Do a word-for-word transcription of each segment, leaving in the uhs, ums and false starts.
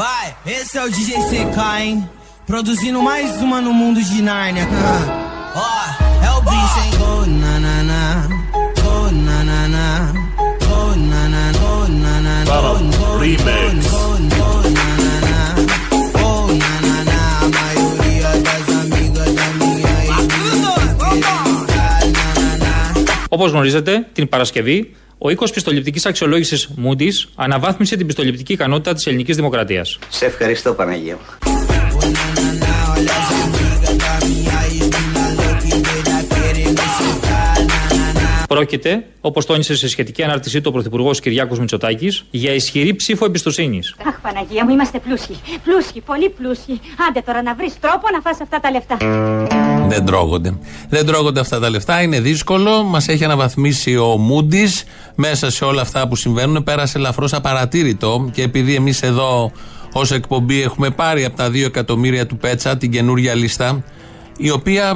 Vai, esse é o ντι τζέι σι κέι, hein? Produzindo mais uma no mundo de Narnia. Ó, oh, é o bicho, hein? Oh, nanana, oh, nanana, oh, nanana, oh, nanana, oh, nanana, oh, nanana, oh, nanana, oh, nanana, a maioria das amigas da minha irmã. Όπως γνωρίζετε, την Παρασκευή, ο οίκος πιστοληπτικής αξιολόγησης Moody's αναβάθμισε την πιστοληπτική ικανότητα της ελληνικής δημοκρατίας. Σε ευχαριστώ, Παναγία. Πρόκειται, όπως τόνισε σε σχετική ανάρτησή του ο Πρωθυπουργός Κυριάκος Μητσοτάκης, για ισχυρή ψήφο εμπιστοσύνης. Αχ, Παναγία μου, είμαστε πλούσιοι. Πλούσιοι, πολύ πλούσιοι. Άντε τώρα να βρεις τρόπο να φας αυτά τα λεφτά. Δεν τρώγονται. Δεν τρώγονται αυτά τα λεφτά. Είναι δύσκολο. Μας έχει αναβαθμίσει ο Moody's μέσα σε όλα αυτά που συμβαίνουν. Πέρασε ελαφρώς απαρατήρητο και επειδή εμείς εδώ ως εκπομπή έχουμε πάρει από τα δύο εκατομμύρια του Πέτσα την καινούρια λίστα, η οποία.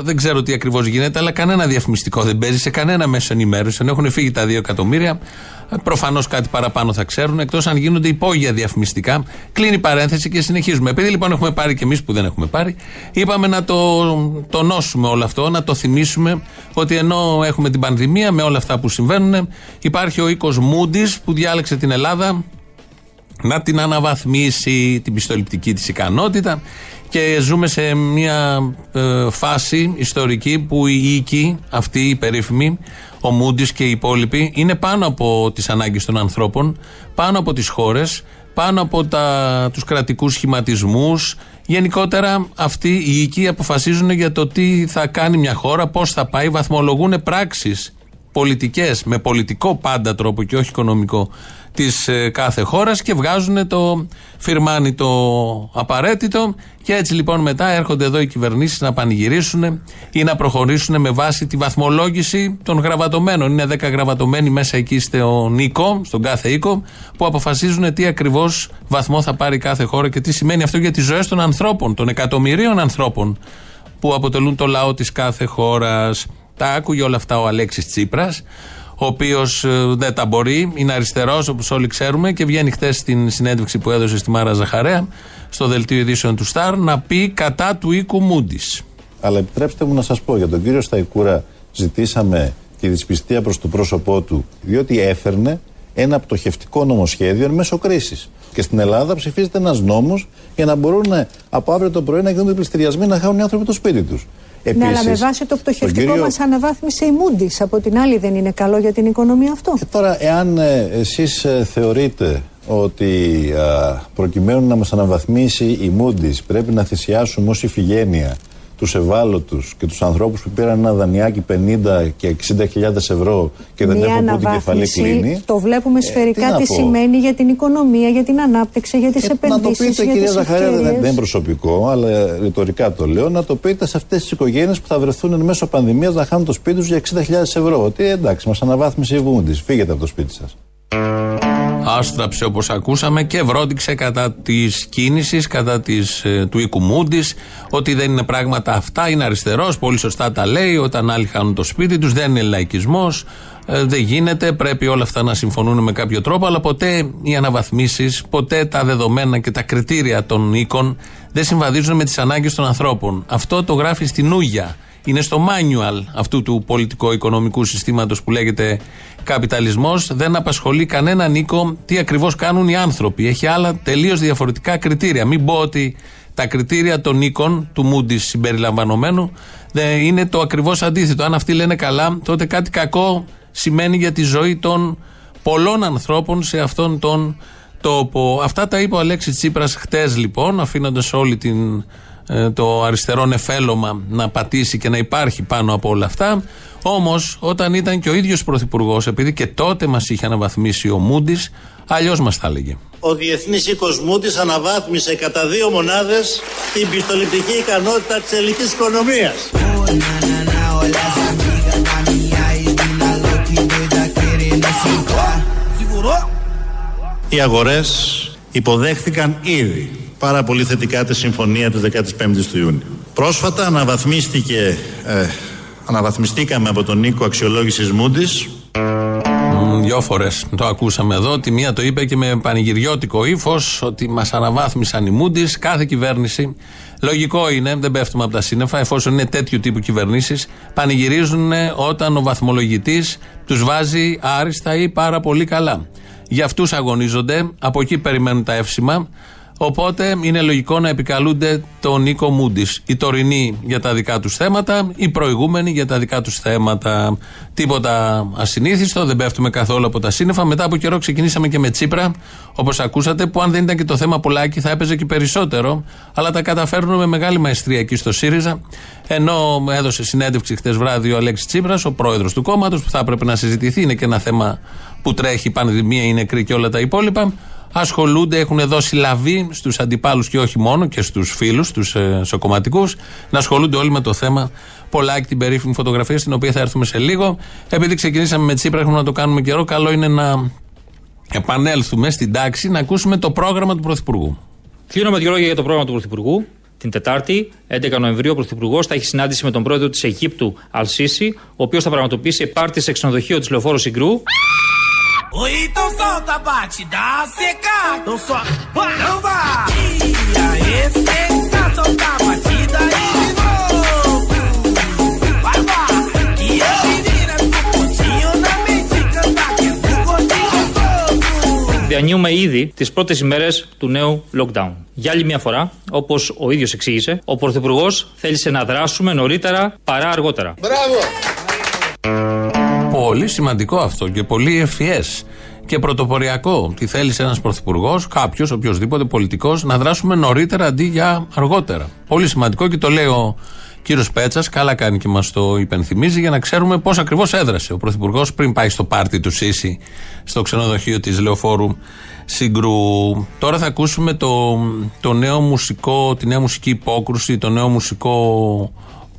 Δεν ξέρω τι ακριβώς γίνεται, αλλά κανένα διαφημιστικό δεν παίζει σε κανένα μέσο ενημέρωση. Ενώ έχουν φύγει τα δύο εκατομμύρια, προφανώς κάτι παραπάνω θα ξέρουν, εκτός αν γίνονται υπόγεια διαφημιστικά. Κλείνει η παρένθεση και συνεχίζουμε. Επειδή λοιπόν έχουμε πάρει και εμείς που δεν έχουμε πάρει, είπαμε να το τονώσουμε όλο αυτό, να το θυμίσουμε ότι ενώ έχουμε την πανδημία με όλα αυτά που συμβαίνουν, υπάρχει ο οίκος Moody's που διάλεξε την Ελλάδα να την αναβαθμίσει την πιστοληπτική της ικανότητα. Και ζούμε σε μια ε, φάση ιστορική που οι οίκοι, αυτοί οι περίφημοι, ο Moody's και οι υπόλοιποι, είναι πάνω από τις ανάγκες των ανθρώπων, πάνω από τις χώρες, πάνω από τα, τους κρατικούς σχηματισμούς. Γενικότερα αυτοί οι οίκοι αποφασίζουν για το τι θα κάνει μια χώρα, πώς θα πάει, βαθμολογούν πράξεις πολιτικές, με πολιτικό πάντα τρόπο και όχι οικονομικό, της κάθε χώρας και βγάζουν το φιρμάνι το απαραίτητο και έτσι λοιπόν μετά έρχονται εδώ οι κυβερνήσεις να πανηγυρίσουν ή να προχωρήσουν με βάση τη βαθμολόγηση των γραβατωμένων. Είναι δέκα γραβατωμένοι μέσα εκεί στον οίκο, στον κάθε οίκο, που αποφασίζουν τι ακριβώς βαθμό θα πάρει κάθε χώρα και τι σημαίνει αυτό για τις ζωές των ανθρώπων, των εκατομμυρίων ανθρώπων που αποτελούν το λαό της κάθε χώρας. Τα άκουγε όλα αυτά ο Αλέξης Τσίπρας, ο οποίος δεν τα μπορεί, είναι αριστερός όπως όλοι ξέρουμε και βγαίνει χτες στην συνέντευξη που έδωσε στη Μάρα Ζαχαρέα στο δελτίο ειδήσεων του Star να πει κατά του οίκου Moody's. Αλλά επιτρέψτε μου να σας πω, για τον κύριο Σταϊκούρα ζητήσαμε τη δυσπιστία προς το πρόσωπό του διότι έφερνε ένα πτωχευτικό νομοσχέδιο εν μέσω κρίσης. Και στην Ελλάδα ψηφίζεται ένας νόμος για να μπορούν από αύριο το πρωί να γίνονται πληστηριασμοί, να χάνουν οι άνθρωποι το σπίτι τους. Επίσης, ναι, αλλά με βάση το πτωχευτικό κύριο... μας αναβάθμισε η Moody's. Από την άλλη, δεν είναι καλό για την οικονομία αυτό. Και τώρα, εάν εσείς θεωρείτε ότι α, προκειμένου να μας αναβαθμίσει η Moody's, πρέπει να θυσιάσουμε ως ηφηγένεια τους ευάλωτους και τους ανθρώπους που πήραν ένα δανειάκι πενήντα και εξήντα χιλιάδες ευρώ και δεν έχουν πού την κεφαλή κλείνει. Το βλέπουμε σφαιρικά ε, τι, τι σημαίνει για την οικονομία, για την ανάπτυξη, για τις ε, επενδύσεις. Να το πείτε, κυρία Ζαχαρέα, δεν, δεν είναι προσωπικό, αλλά ρητορικά το λέω, να το πείτε σε αυτές τις οικογένειες που θα βρεθούν εν μέσω πανδημίας να χάνουν το σπίτι τους για εξήντα χιλιάδες ευρώ. Ότι εντάξει, μας αναβάθμισε η Moody's. Φύγετε από το σπίτι σας. Άστραψε όπως ακούσαμε και βρόντιξε κατά της κίνησης, κατά της, ε, του οίκου Moody's, ότι δεν είναι πράγματα αυτά, είναι αριστερός, πολύ σωστά τα λέει, όταν άλλοι χάνουν το σπίτι τους, δεν είναι λαϊκισμός, ε, δεν γίνεται, πρέπει όλα αυτά να συμφωνούν με κάποιο τρόπο, αλλά ποτέ οι αναβαθμίσεις, ποτέ τα δεδομένα και τα κριτήρια των οίκων δεν συμβαδίζουν με τις ανάγκες των ανθρώπων. Αυτό το γράφει στην ούγια. Είναι στο manual αυτού του πολιτικο-οικονομικού συστήματος που λέγεται καπιταλισμός. Δεν απασχολεί κανέναν οίκο τι ακριβώς κάνουν οι άνθρωποι. Έχει άλλα τελείως διαφορετικά κριτήρια. Μην πω ότι τα κριτήρια των οίκων, του Moody's συμπεριλαμβανομένου, δεν είναι το ακριβώς αντίθετο. Αν αυτοί λένε καλά, τότε κάτι κακό σημαίνει για τη ζωή των πολλών ανθρώπων σε αυτόν τον τόπο. Αυτά τα είπε ο Αλέξης Τσίπρας χτες λοιπόν, αφήνοντας όλη την... το αριστερό νεφέλωμα να πατήσει και να υπάρχει πάνω από όλα αυτά. Όμως όταν ήταν και ο ίδιος πρωθυπουργός, επειδή και τότε μας είχε αναβαθμίσει ο Moody's, αλλιώς μας τα έλεγε. Ο διεθνής οίκος Moody's αναβάθμισε κατά δύο μονάδες την πιστοληπτική ικανότητα της ελληνικής οικονομίας. Οι αγορές υποδέχθηκαν ήδη πάρα πολύ θετικά τη συμφωνία της δεκαπέμπτης του Ιούνιου. Πρόσφατα αναβαθμίστηκε, ε, αναβαθμιστήκαμε από τον οίκο αξιολόγησης Moody's. δυο φορές το ακούσαμε εδώ. Τη μία το είπε και με πανηγυριώτικο ύφος ότι μας αναβάθμισαν οι Moody's. Κάθε κυβέρνηση, λογικό είναι, δεν πέφτουμε από τα σύννεφα, εφόσον είναι τέτοιου τύπου κυβερνήσεις, πανηγυρίζουν όταν ο βαθμολογητής τους βάζει άριστα ή πάρα πολύ καλά. Για αυτούς αγωνίζονται, από εκεί περιμένουν τα εύσημα. Οπότε είναι λογικό να επικαλούνται τον Νίκο Μούντις. Οι τωρινοί για τα δικά τους θέματα, οι προηγούμενοι για τα δικά τους θέματα. Τίποτα ασυνήθιστο, δεν πέφτουμε καθόλου από τα σύννεφα. Μετά από καιρό ξεκινήσαμε και με Τσίπρα, όπως ακούσατε, που αν δεν ήταν και το θέμα Πολάκη θα έπαιζε και περισσότερο. Αλλά τα καταφέρνουμε με μεγάλη μαεστρία εκεί στο ΣΥΡΙΖΑ. Ενώ έδωσε συνέντευξη χτες βράδυ ο Αλέξης Τσίπρας, ο πρόεδρος του κόμματος, που θα έπρεπε να συζητηθεί. Είναι και ένα θέμα που τρέχει, η πανδημία, η νεκρή και όλα τα υπόλοιπα. Ασχολούνται, έχουν δώσει λαβή στους αντιπάλους και όχι μόνο, και στους φίλους, στους ε, σοκομματικούς, να ασχολούνται όλοι με το θέμα Πολάκη, την περίφημη φωτογραφία, στην οποία θα έρθουμε σε λίγο. Επειδή ξεκινήσαμε με Τσίπρα, έχουμε να το κάνουμε καιρό, καλό είναι να επανέλθουμε στην τάξη, να ακούσουμε το πρόγραμμα του Πρωθυπουργού. Κλείνω με δύο λόγια για το πρόγραμμα του Πρωθυπουργού. Την Τετάρτη, έντεκα Νοεμβρίου, ο Πρωθυπουργός θα έχει συνάντηση με τον πρόεδρο της Αιγύπτου, Αλ Σίσι, ο οποίος θα πραγματοποιήσει επάρτηση σε ξενοδοχείο της Λεωφόρου Συγκρού. Διανύουμε ήδη τις πρώτες ημέρες του νέου lockdown. Για άλλη μια φορά, όπως ο ίδιος εξήγησε, ο Πρωθυπουργός θέλησε να δράσουμε νωρίτερα παρά αργότερα. Μπράβο! Πολύ σημαντικό αυτό και πολύ ευφυές και πρωτοποριακό. Τι θέλησε ένας πρωθυπουργός, κάποιος, οποιοσδήποτε πολιτικός, να δράσουμε νωρίτερα αντί για αργότερα. Πολύ σημαντικό και το λέει ο κύριος Πέτσας, καλά κάνει και μας το υπενθυμίζει, για να ξέρουμε πώς ακριβώς έδρασε ο πρωθυπουργός πριν πάει στο πάρτι του Σίσι στο ξενοδοχείο της Λεωφόρου Συγκρού. Τώρα θα ακούσουμε το, το νέο μουσικό, τη νέα μουσική υπόκρουση, το νέο μουσικό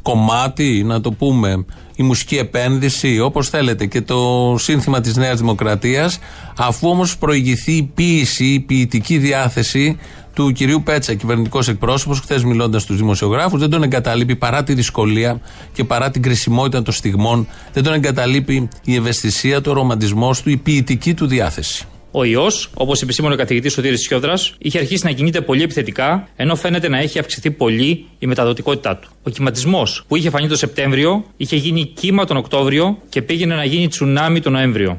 κομμάτι, να το πούμε, η μουσική επένδυση, όπως θέλετε, και το σύνθημα της Νέας Δημοκρατίας, αφού όμως προηγηθεί η ποίηση, η ποιητική διάθεση του κυρίου Πέτσα, κυβερνητικός εκπρόσωπος, χθες μιλώντας στους δημοσιογράφους, δεν τον εγκαταλείπει παρά τη δυσκολία και παρά την κρισιμότητα των στιγμών, δεν τον εγκαταλείπει η ευαισθησία, το ρομαντισμός του, η ποιητική του διάθεση. Ο ιός, όπως επισήμανε ο καθηγητής Σωτήρης Σιόδρας, είχε αρχίσει να κινείται πολύ επιθετικά, ενώ φαίνεται να έχει αυξηθεί πολύ η μεταδοτικότητά του. Ο κυματισμός που είχε φανεί το Σεπτέμβριο είχε γίνει κύμα τον Οκτώβριο και πήγαινε να γίνει τσουνάμι τον Νοέμβριο.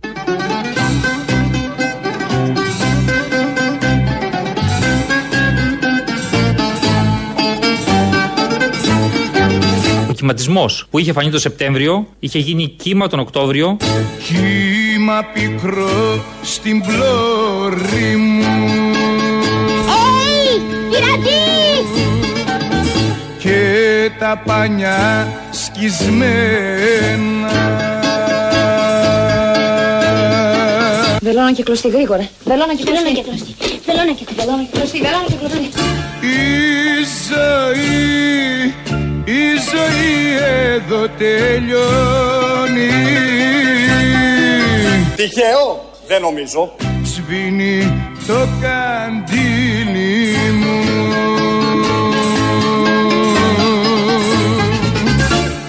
Ο κυματισμός που είχε φανεί το Σεπτέμβριο είχε γίνει κύμα τον Οκτώβριο. Κύμα πικρό στην πλώρη μου. Hey, και τα πανιά σκισμένα. Βελόνα και κλωστή γρήγορα. Βελόνα και κλωστή. Βελόνα και κλωστή. Βελόνα και κλωστή. Η ζωή, η ζωή εδώ τελειώνει. Τυχαίο, δεν νομίζω. Σβήνει το καντήλι μου.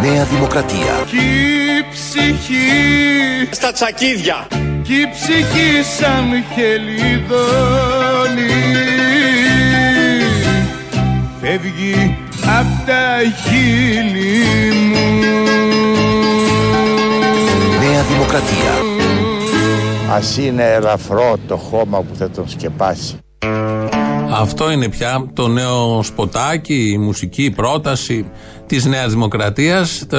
Νέα Δημοκρατία. Κι η ψυχή στα τσακίδια. Κι η ψυχή σαν χελιδόνι φεύγει απ' τα χείλη μου. Νέα Δημοκρατία. Ας είναι ελαφρό το χώμα που θα τον σκεπάσει. Αυτό είναι πια το νέο σποτάκι, η μουσική πρόταση της Νέας Δημοκρατίας, το,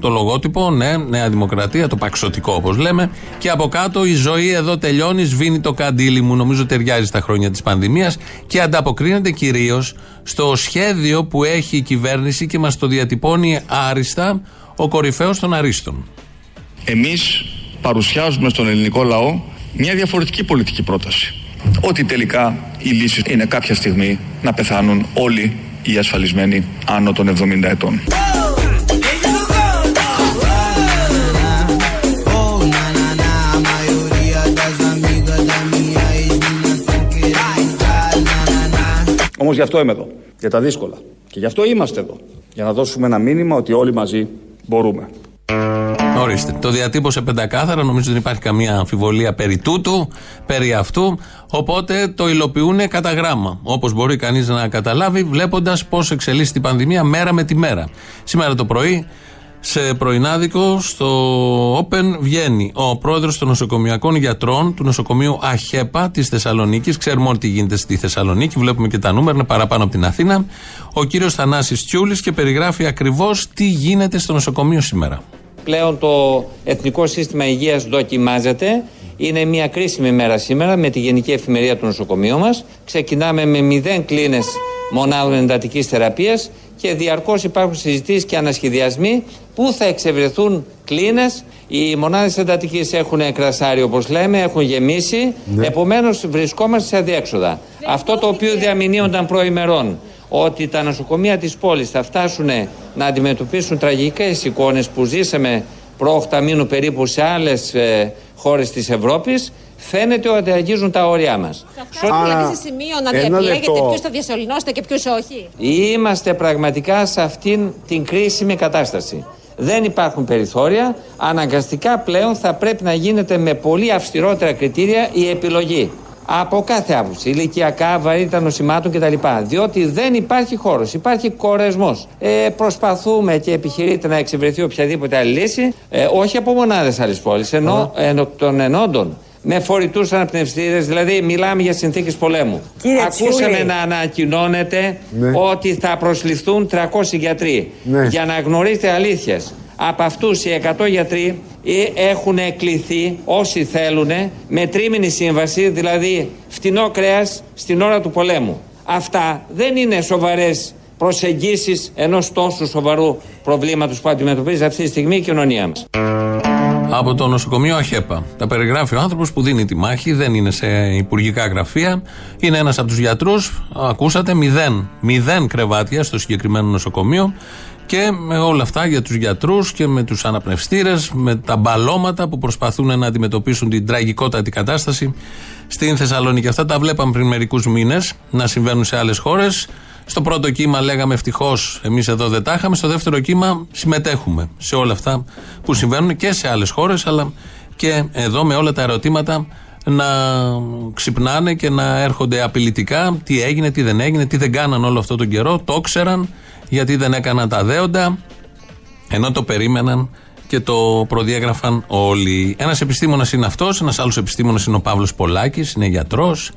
το λογότυπο, ναι, Νέα Δημοκρατία, το παξωτικό όπως λέμε, και από κάτω η ζωή εδώ τελειώνει, σβήνει το καντήλι μου, νομίζω ταιριάζει στα χρόνια της πανδημίας και ανταποκρίνεται κυρίως στο σχέδιο που έχει η κυβέρνηση και μας το διατυπώνει άριστα ο κορυφαίος των αρίστων. Εμείς παρουσιάζουμε στον ελληνικό λαό μια διαφορετική πολιτική πρόταση. Ότι τελικά η λύση είναι κάποια στιγμή να πεθάνουν όλοι οι ασφαλισμένοι άνω των εβδομήντα ετών. Όμως γι' αυτό είμαι εδώ, για τα δύσκολα. Και γι' αυτό είμαστε εδώ, για να δώσουμε ένα μήνυμα ότι όλοι μαζί μπορούμε. Ορίστε. Το διατύπωσε πεντακάθαρα, νομίζω δεν υπάρχει καμία αμφιβολία περί τούτου, περί αυτού. Οπότε το υλοποιούν κατά γράμμα. Όπως μπορεί κανείς να καταλάβει, βλέποντας πώς εξελίσσεται η πανδημία μέρα με τη μέρα. Σήμερα το πρωί, σε πρωινάδικο, στο Open βγαίνει ο πρόεδρος των νοσοκομιακών γιατρών του νοσοκομείου ΑΧΕΠΑ της Θεσσαλονίκης. Ξέρουμε ότι γίνεται στη Θεσσαλονίκη, βλέπουμε και τα νούμερα, είναι παραπάνω από την Αθήνα. Ο κύριος Θανάσης Τσιούλης και περιγράφει ακριβώς τι γίνεται στο νοσοκομείο σήμερα. Πλέον το Εθνικό Σύστημα Υγείας δοκιμάζεται. Είναι μια κρίσιμη μέρα σήμερα με τη Γενική Εφημερία του νοσοκομείου μας. Ξεκινάμε με μηδέν κλίνες μονάδων εντατικής θεραπείας και διαρκώς υπάρχουν συζητήσεις και ανασχεδιασμοί πού θα εξευρεθούν κλίνες. Οι μονάδες εντατικής έχουν κρασάρει, όπως λέμε, έχουν γεμίσει. Ναι. Επομένως, βρισκόμαστε σε αδιέξοδα. Δεν Αυτό το οποίο διαμηνύονταν προημερών, ότι τα νοσοκομεία της πόλης θα φτάσουν να αντιμετωπίσουν τραγικές εικόνες που ζήσαμε προ οκτώ μήνου περίπου σε άλλες ε, χώρες της Ευρώπης, φαίνεται ότι αγγίζουν τα όρια μας. Θα φτάσουμε δηλαδή σε σημείο να διαπλέγετε ποιους θα διασωληνώσετε και ποιους όχι. Είμαστε πραγματικά σε αυτήν την κρίσιμη κατάσταση. Δεν υπάρχουν περιθώρια. Αναγκαστικά πλέον θα πρέπει να γίνεται με πολύ αυστηρότερα κριτήρια η επιλογή. Από κάθε άποψη, ηλικιακά, βαρύτητα νοσημάτων κτλ. Διότι δεν υπάρχει χώρος, υπάρχει κορεσμός. Ε, προσπαθούμε και επιχειρείται να εξευρεθεί οποιαδήποτε άλλη λύση, ε, όχι από μονάδες άλλης πόλης, ενώ uh-huh. εν, των ενόντων, με φορητούς αναπνευστήρες, δηλαδή μιλάμε για συνθήκες πολέμου. Κύριε Ακούσαμε Τσιούλη. να ανακοινώνεται ναι. ότι θα προσληφθούν τριακόσιοι γιατροί. Ναι. Για να γνωρίζετε αλήθειες. Από αυτούς οι εκατό γιατροί έχουν κληθεί όσοι θέλουν με τρίμηνη σύμβαση, δηλαδή φτηνό κρέας στην ώρα του πολέμου. Αυτά δεν είναι σοβαρές προσεγγίσεις ενός τόσο σοβαρού προβλήματος που αντιμετωπίζει αυτή τη στιγμή η κοινωνία μας. Από το νοσοκομείο ΑΧΕΠΑ. Τα περιγράφει ο άνθρωπος που δίνει τη μάχη, δεν είναι σε υπουργικά γραφεία. Είναι ένας από τους γιατρούς, ακούσατε, μηδέν, μηδέν κρεβάτια στο συγκεκριμένο νοσοκομείο. Και με όλα αυτά για τους γιατρούς και με τους αναπνευστήρες, με τα μπαλώματα που προσπαθούν να αντιμετωπίσουν την τραγικότατη κατάσταση στην Θεσσαλονίκη. Αυτά τα βλέπαμε πριν μερικούς μήνες να συμβαίνουν σε άλλες χώρες. Στο πρώτο κύμα λέγαμε ευτυχώς εμείς εδώ δεν τα είχαμε. Στο δεύτερο κύμα συμμετέχουμε σε όλα αυτά που συμβαίνουν και σε άλλες χώρες, αλλά και εδώ με όλα τα ερωτήματα να ξυπνάνε και να έρχονται απειλητικά. Τι έγινε, τι δεν έγινε, τι δεν κάναν όλο αυτό τον καιρό, το ξέραν. Γιατί δεν έκαναν τα δέοντα, ενώ το περίμεναν και το προδιέγραφαν όλοι. Ένας επιστήμονας είναι αυτός, ένας άλλος επιστήμονας είναι ο Παύλος Πολάκης, είναι γιατρός,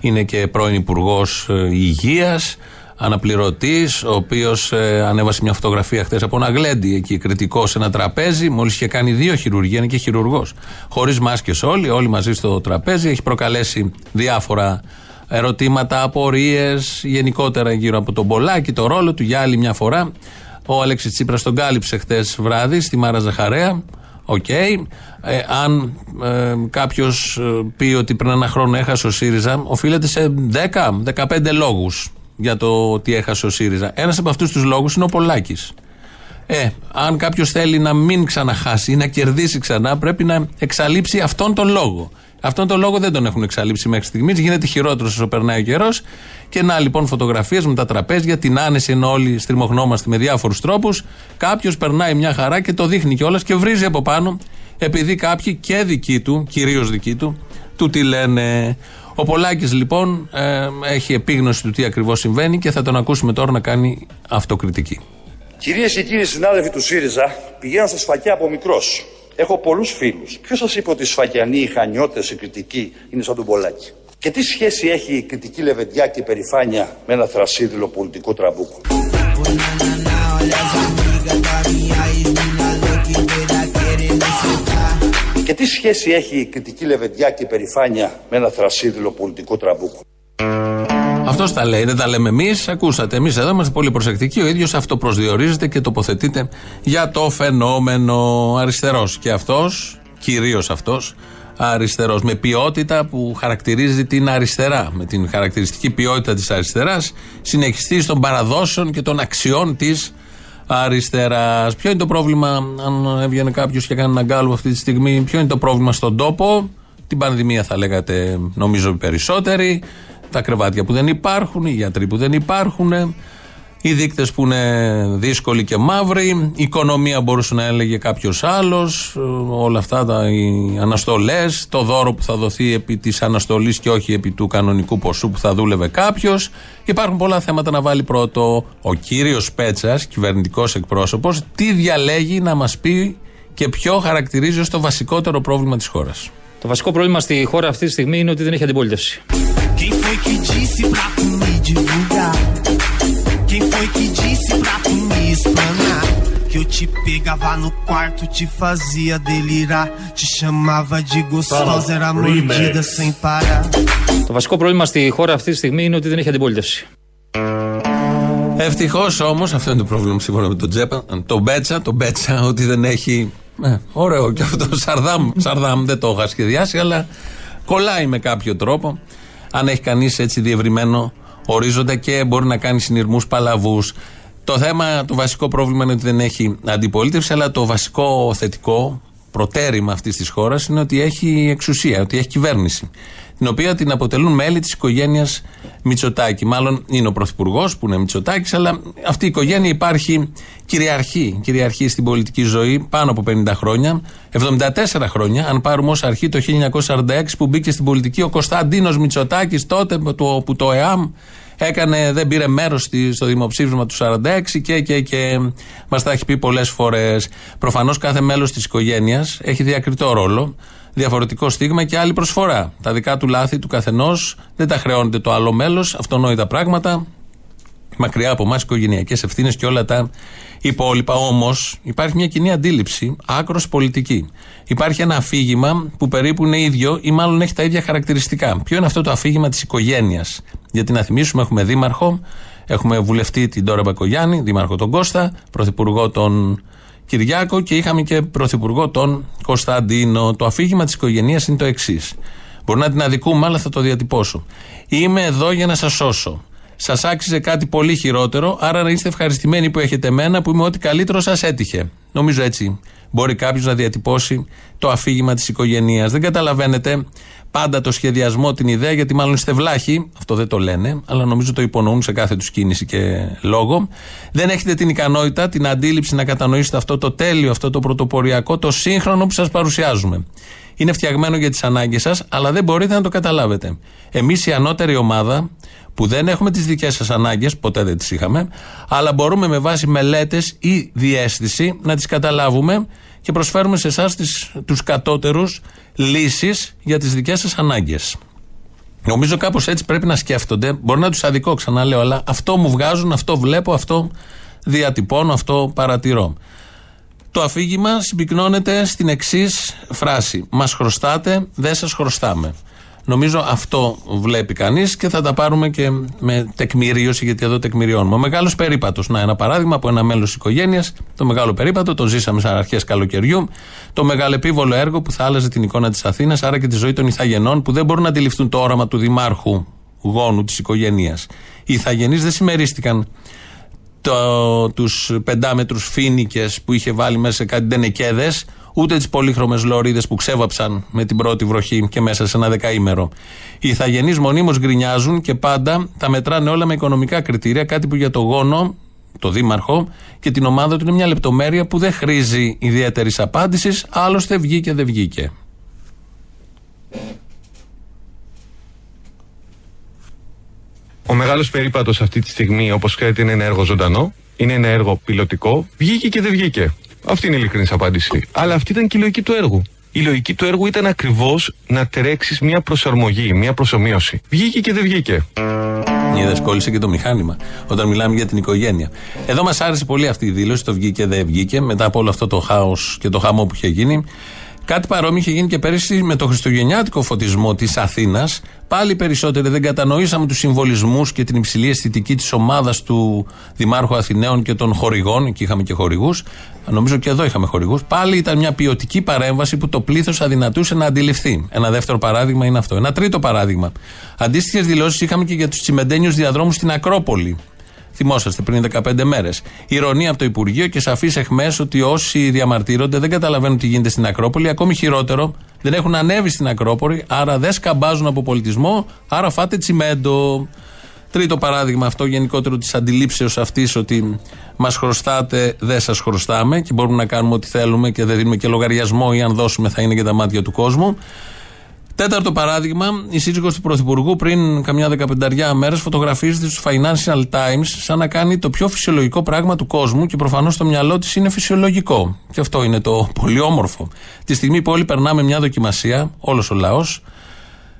είναι και πρώην υπουργός υγείας, αναπληρωτής, ο οποίος ε, ανέβασε μια φωτογραφία χθες από ένα γλέντι εκεί, κριτικό σε ένα τραπέζι, μόλις είχε κάνει δύο χειρουργία, είναι και χειρουργός. Χωρίς μάσκες όλοι, όλοι μαζί στο τραπέζι, έχει προκαλέσει διάφορα ερωτήματα, απορίες, γενικότερα γύρω από τον Πολάκη, το ρόλο του για άλλη μια φορά. Ο Αλέξης Τσίπρας τον κάλυψε χτες βράδυ στη Μάρα Ζαχαρέα. Οκ. Okay. Ε, αν ε, κάποιος πει ότι πριν ένα χρόνο έχασε ο ΣΥΡΙΖΑ, οφείλεται σε δέκα με δεκαπέντε λόγους για το ότι έχασε ο ΣΥΡΙΖΑ. Ένας από αυτούς τους λόγους είναι ο Πολάκης. Ε, αν κάποιος θέλει να μην ξαναχάσει ή να κερδίσει ξανά, πρέπει να εξαλείψει αυτόν τον λόγο. Αυτόν τον λόγο δεν τον έχουν εξαλείψει μέχρι στιγμής. Γίνεται χειρότερο όσο περνάει ο καιρός. Και να λοιπόν φωτογραφίες με τα τραπέζια, την άνεση ενώ όλοι στριμωχνόμαστε με διάφορους τρόπους. Κάποιος περνάει μια χαρά και το δείχνει κιόλας και βρίζει από πάνω, επειδή κάποιοι και δικοί του, κυρίως δικοί του, του τι λένε. Ο Πολάκης λοιπόν ε, έχει επίγνωση του τι ακριβώς συμβαίνει και θα τον ακούσουμε τώρα να κάνει αυτοκριτική. Κυρίες και κύριοι συνάδελφοι του ΣΥΡΙΖΑ, πηγαίνω στα σφακιά από μικρός. Έχω πολλούς φίλους. Ποιος σας είπε ότι οι σφακιανοί, οι χανιώτες, οι κριτικοί είναι σαν τον Πολάκη? Και τι σχέση έχει η κριτική λεβεντιά και η περηφάνεια με ένα θρασίδηλο πολιτικό τραμπούκο? Και τι σχέση έχει η κριτική λεβεντιά και η περηφάνεια με ένα θρασίδηλο πολιτικό τραμπούκο? Αυτός τα λέει, δεν τα λέμε εμείς. Ακούσατε, εμείς εδώ είμαστε πολύ προσεκτικοί. Ο ίδιος αυτοπροσδιορίζεται και τοποθετείται για το φαινόμενο. Αριστερός και αυτός, κυρίως αυτός, αριστερός. Με ποιότητα που χαρακτηρίζει την αριστερά. Με την χαρακτηριστική ποιότητα της αριστεράς, συνεχιστής των παραδόσεων και των αξιών της αριστεράς. Ποιο είναι το πρόβλημα, αν έβγαινε κάποιος και κάνει έναν γκάλου αυτή τη στιγμή, ποιο είναι το πρόβλημα στον τόπο? Την πανδημία θα λέγατε, νομίζω, περισσότεροι. Τα κρεβάτια που δεν υπάρχουν, οι γιατροί που δεν υπάρχουν, οι δείκτες που είναι δύσκολοι και μαύροι, η οικονομία μπορούσε να έλεγε κάποιος άλλος, όλα αυτά τα οι αναστολές, το δώρο που θα δοθεί επί της αναστολής και όχι επί του κανονικού ποσού που θα δούλευε κάποιος. Υπάρχουν πολλά θέματα να βάλει πρώτο ο κύριος Πέτσας, κυβερνητικός εκπρόσωπος, τι διαλέγει να μας πει και ποιο χαρακτηρίζει ως το βασικότερο πρόβλημα της χώρας. Το βασικό πρόβλημα στη χώρα αυτή τη στιγμή είναι ότι δεν έχει αντιπολίτευση. Το βασικό πρόβλημα στη χώρα αυτή τη στιγμή είναι ότι δεν έχει αντιπολίτευση. Ευτυχώς όμως, αυτό είναι το πρόβλημα σύμφωνα με τον Τζέπα, τον Πέτσα, τον Πέτσα, ότι δεν έχει. Ε, ωραίο και αυτό. Σαρδάμ, σαρδάμ, δεν το είχα σχεδιάσει, αλλά κολλάει με κάποιο τρόπο. Αν έχει κανείς έτσι διευρυμένο ορίζοντα και μπορεί να κάνει συνειρμούς παλαβούς. Το θέμα, το βασικό πρόβλημα είναι ότι δεν έχει αντιπολίτευση, αλλά το βασικό θετικό προτέρημα αυτής της χώρας είναι ότι έχει εξουσία, ότι έχει κυβέρνηση, την οποία την αποτελούν μέλη της οικογένειας Μητσοτάκη. Μάλλον είναι ο πρωθυπουργός που είναι Μητσοτάκης, αλλά αυτή η οικογένεια υπάρχει, κυριαρχεί, κυριαρχεί στην πολιτική ζωή πάνω από πενήντα χρόνια, εβδομήντα τέσσερα χρόνια, αν πάρουμε ως αρχή το χίλια εννιακόσια σαράντα έξι που μπήκε στην πολιτική ο Κωνσταντίνος Μητσοτάκης, τότε που το ΕΑΜ έκανε, δεν πήρε μέρος στο δημοψήφισμα του σαράντα έξι και, και, και μας τα έχει πει πολλές φορές. Προφανώς κάθε μέλος της οικογένειας έχει διακριτό ρόλο, διαφορετικό στίγμα και άλλη προσφορά. Τα δικά του λάθη του καθενός δεν τα χρεώνεται το άλλο μέλος, αυτονόητα πράγματα, μακριά από εμάς οικογενειακές ευθύνες και όλα τα υπόλοιπα. Όμως υπάρχει μια κοινή αντίληψη, άκρος πολιτική. Υπάρχει ένα αφήγημα που περίπου είναι ίδιο ή μάλλον έχει τα ίδια χαρακτηριστικά. Ποιο είναι αυτό το αφήγημα της οικογένειας? Γιατί να θυμίσουμε, έχουμε δήμαρχο, έχουμε βουλευτή την Τώρα Μπακογιάννη, δήμαρχο τον Κώστα, πρωθυπουργό τον Κυριάκο και είχαμε και πρωθυπουργό τον Κωνσταντίνο. Το αφήγημα της οικογένειας είναι το εξής. Μπορεί να την αδικούμε, αλλά θα το διατυπώσω. Είμαι εδώ για να σας σώσω. Σας άξιζε κάτι πολύ χειρότερο, άρα είστε ευχαριστημένοι που έχετε εμένα που είμαι ό,τι καλύτερο σας έτυχε. Νομίζω έτσι μπορεί κάποιος να διατυπώσει το αφήγημα της οικογένειας. Δεν καταλαβαίνετε πάντα το σχεδιασμό, την ιδέα, γιατί μάλλον είστε βλάχοι. Αυτό δεν το λένε, αλλά νομίζω το υπονοούν σε κάθε τους κίνηση και λόγο. Δεν έχετε την ικανότητα, την αντίληψη να κατανοήσετε αυτό το τέλειο, αυτό το πρωτοποριακό, το σύγχρονο που σας παρουσιάζουμε. Είναι φτιαγμένο για τις ανάγκες σας, αλλά δεν μπορείτε να το καταλάβετε. Εμείς η ανώτερη ομάδα, που δεν έχουμε τις δικές σας ανάγκες, ποτέ δεν τις είχαμε, αλλά μπορούμε με βάση μελέτες ή διαίσθηση να τις καταλάβουμε και προσφέρουμε σε εσάς τις, τους κατώτερους λύσεις για τις δικές σας ανάγκες. Νομίζω κάπως έτσι πρέπει να σκέφτονται. Μπορεί να τους αδικώ, ξαναλέω, αλλά αυτό μου βγάζουν, αυτό βλέπω, αυτό διατυπώνω, αυτό παρατηρώ. Το αφήγημα συμπυκνώνεται στην εξής φράση: μας χρωστάτε, δεν σας χρωστάμε. Νομίζω αυτό βλέπει κανείς και θα τα πάρουμε και με τεκμηρίωση, γιατί εδώ τεκμηριώνουμε. Ο μεγάλος περίπατος. Να, ένα παράδειγμα από ένα μέλος οικογένειας. Το μεγάλο περίπατο, το ζήσαμε σαν αρχές καλοκαιριού. Το μεγάλο επίβολο έργο που θα άλλαζε την εικόνα της Αθήνας, άρα και τη ζωή των ιθαγενών, που δεν μπορούν να αντιληφθούν το όραμα του δημάρχου γόνου της οικογένειας. Οι ιθαγενείς δεν συμμερίστηκαν το, τους πεντάμετρους φοίνικες που είχε βάλει μέσα σε κάτι τενεκέδες, ούτε τις πολύχρωμες λωρίδες που ξέβαψαν με την πρώτη βροχή και μέσα σε ένα δεκαήμερο. Οι ιθαγενείς μονίμως γκρινιάζουν και πάντα τα μετράνε όλα με οικονομικά κριτήρια, κάτι που για το γόνο, το δήμαρχο και την ομάδα του είναι μια λεπτομέρεια που δεν χρήζει ιδιαίτερης απάντησης, άλλωστε βγήκε δεν βγήκε. Ο μεγάλος περίπατος αυτή τη στιγμή, όπως ξέρετε, είναι ένα έργο ζωντανό, είναι ένα έργο πιλωτικό, βγήκε και δεν βγήκε. Αυτή είναι η ειλικρινής απάντηση. Αλλά αυτή ήταν και η λογική του έργου. Η λογική του έργου ήταν ακριβώς να τρέξεις μια προσαρμογή, μια προσομοίωση. Βγήκε και δεν βγήκε. Είδες, κόλλησε και το μηχάνημα όταν μιλάμε για την οικογένεια. Εδώ μας άρεσε πολύ αυτή η δήλωση, το βγήκε δεν βγήκε, μετά από όλο αυτό το χάος και το χαμό που είχε γίνει. Κάτι παρόμοιο είχε γίνει και πέρυσι με το χριστουγεννιάτικο φωτισμό της Αθήνας. Πάλι περισσότεροι δεν κατανοήσαμε τους συμβολισμούς και την υψηλή αισθητική της ομάδας του Δημάρχου Αθηναίων και των χορηγών. Εκεί είχαμε και χορηγούς. Νομίζω και εδώ είχαμε χορηγούς. Πάλι ήταν μια ποιοτική παρέμβαση που το πλήθος αδυνατούσε να αντιληφθεί. Ένα δεύτερο παράδειγμα είναι αυτό. Ένα τρίτο παράδειγμα. Αντίστοιχες δηλώσεις είχαμε και για τους τσιμεντένιους διαδρόμους στην Ακρόπολη. Θυμόσαστε πριν δεκαπέντε μέρες. Ηρωνία από το Υπουργείο και σαφείς αιχμές ότι όσοι διαμαρτύρονται δεν καταλαβαίνουν τι γίνεται στην Ακρόπολη. Ακόμη χειρότερο, δεν έχουν ανέβει στην Ακρόπολη, άρα δεν σκαμπάζουν από πολιτισμό, άρα φάτε τσιμέντο. Τρίτο παράδειγμα αυτό γενικότερο της αντιλήψεως αυτής ότι μας χρωστάτε, δεν σας χρωστάμε και μπορούμε να κάνουμε ό,τι θέλουμε και δεν δίνουμε και λογαριασμό ή αν δώσουμε θα είναι και τα μάτια του κόσμου. Τέταρτο παράδειγμα, η σύζυγος του Πρωθυπουργού πριν καμιά δεκαπενταριά μέρες φωτογραφίζεται στους Financial Times σαν να κάνει το πιο φυσιολογικό πράγμα του κόσμου και προφανώς στο μυαλό της είναι φυσιολογικό. Και αυτό είναι το πολύ όμορφο. Τη στιγμή που όλοι περνάμε μια δοκιμασία, όλος ο λαός,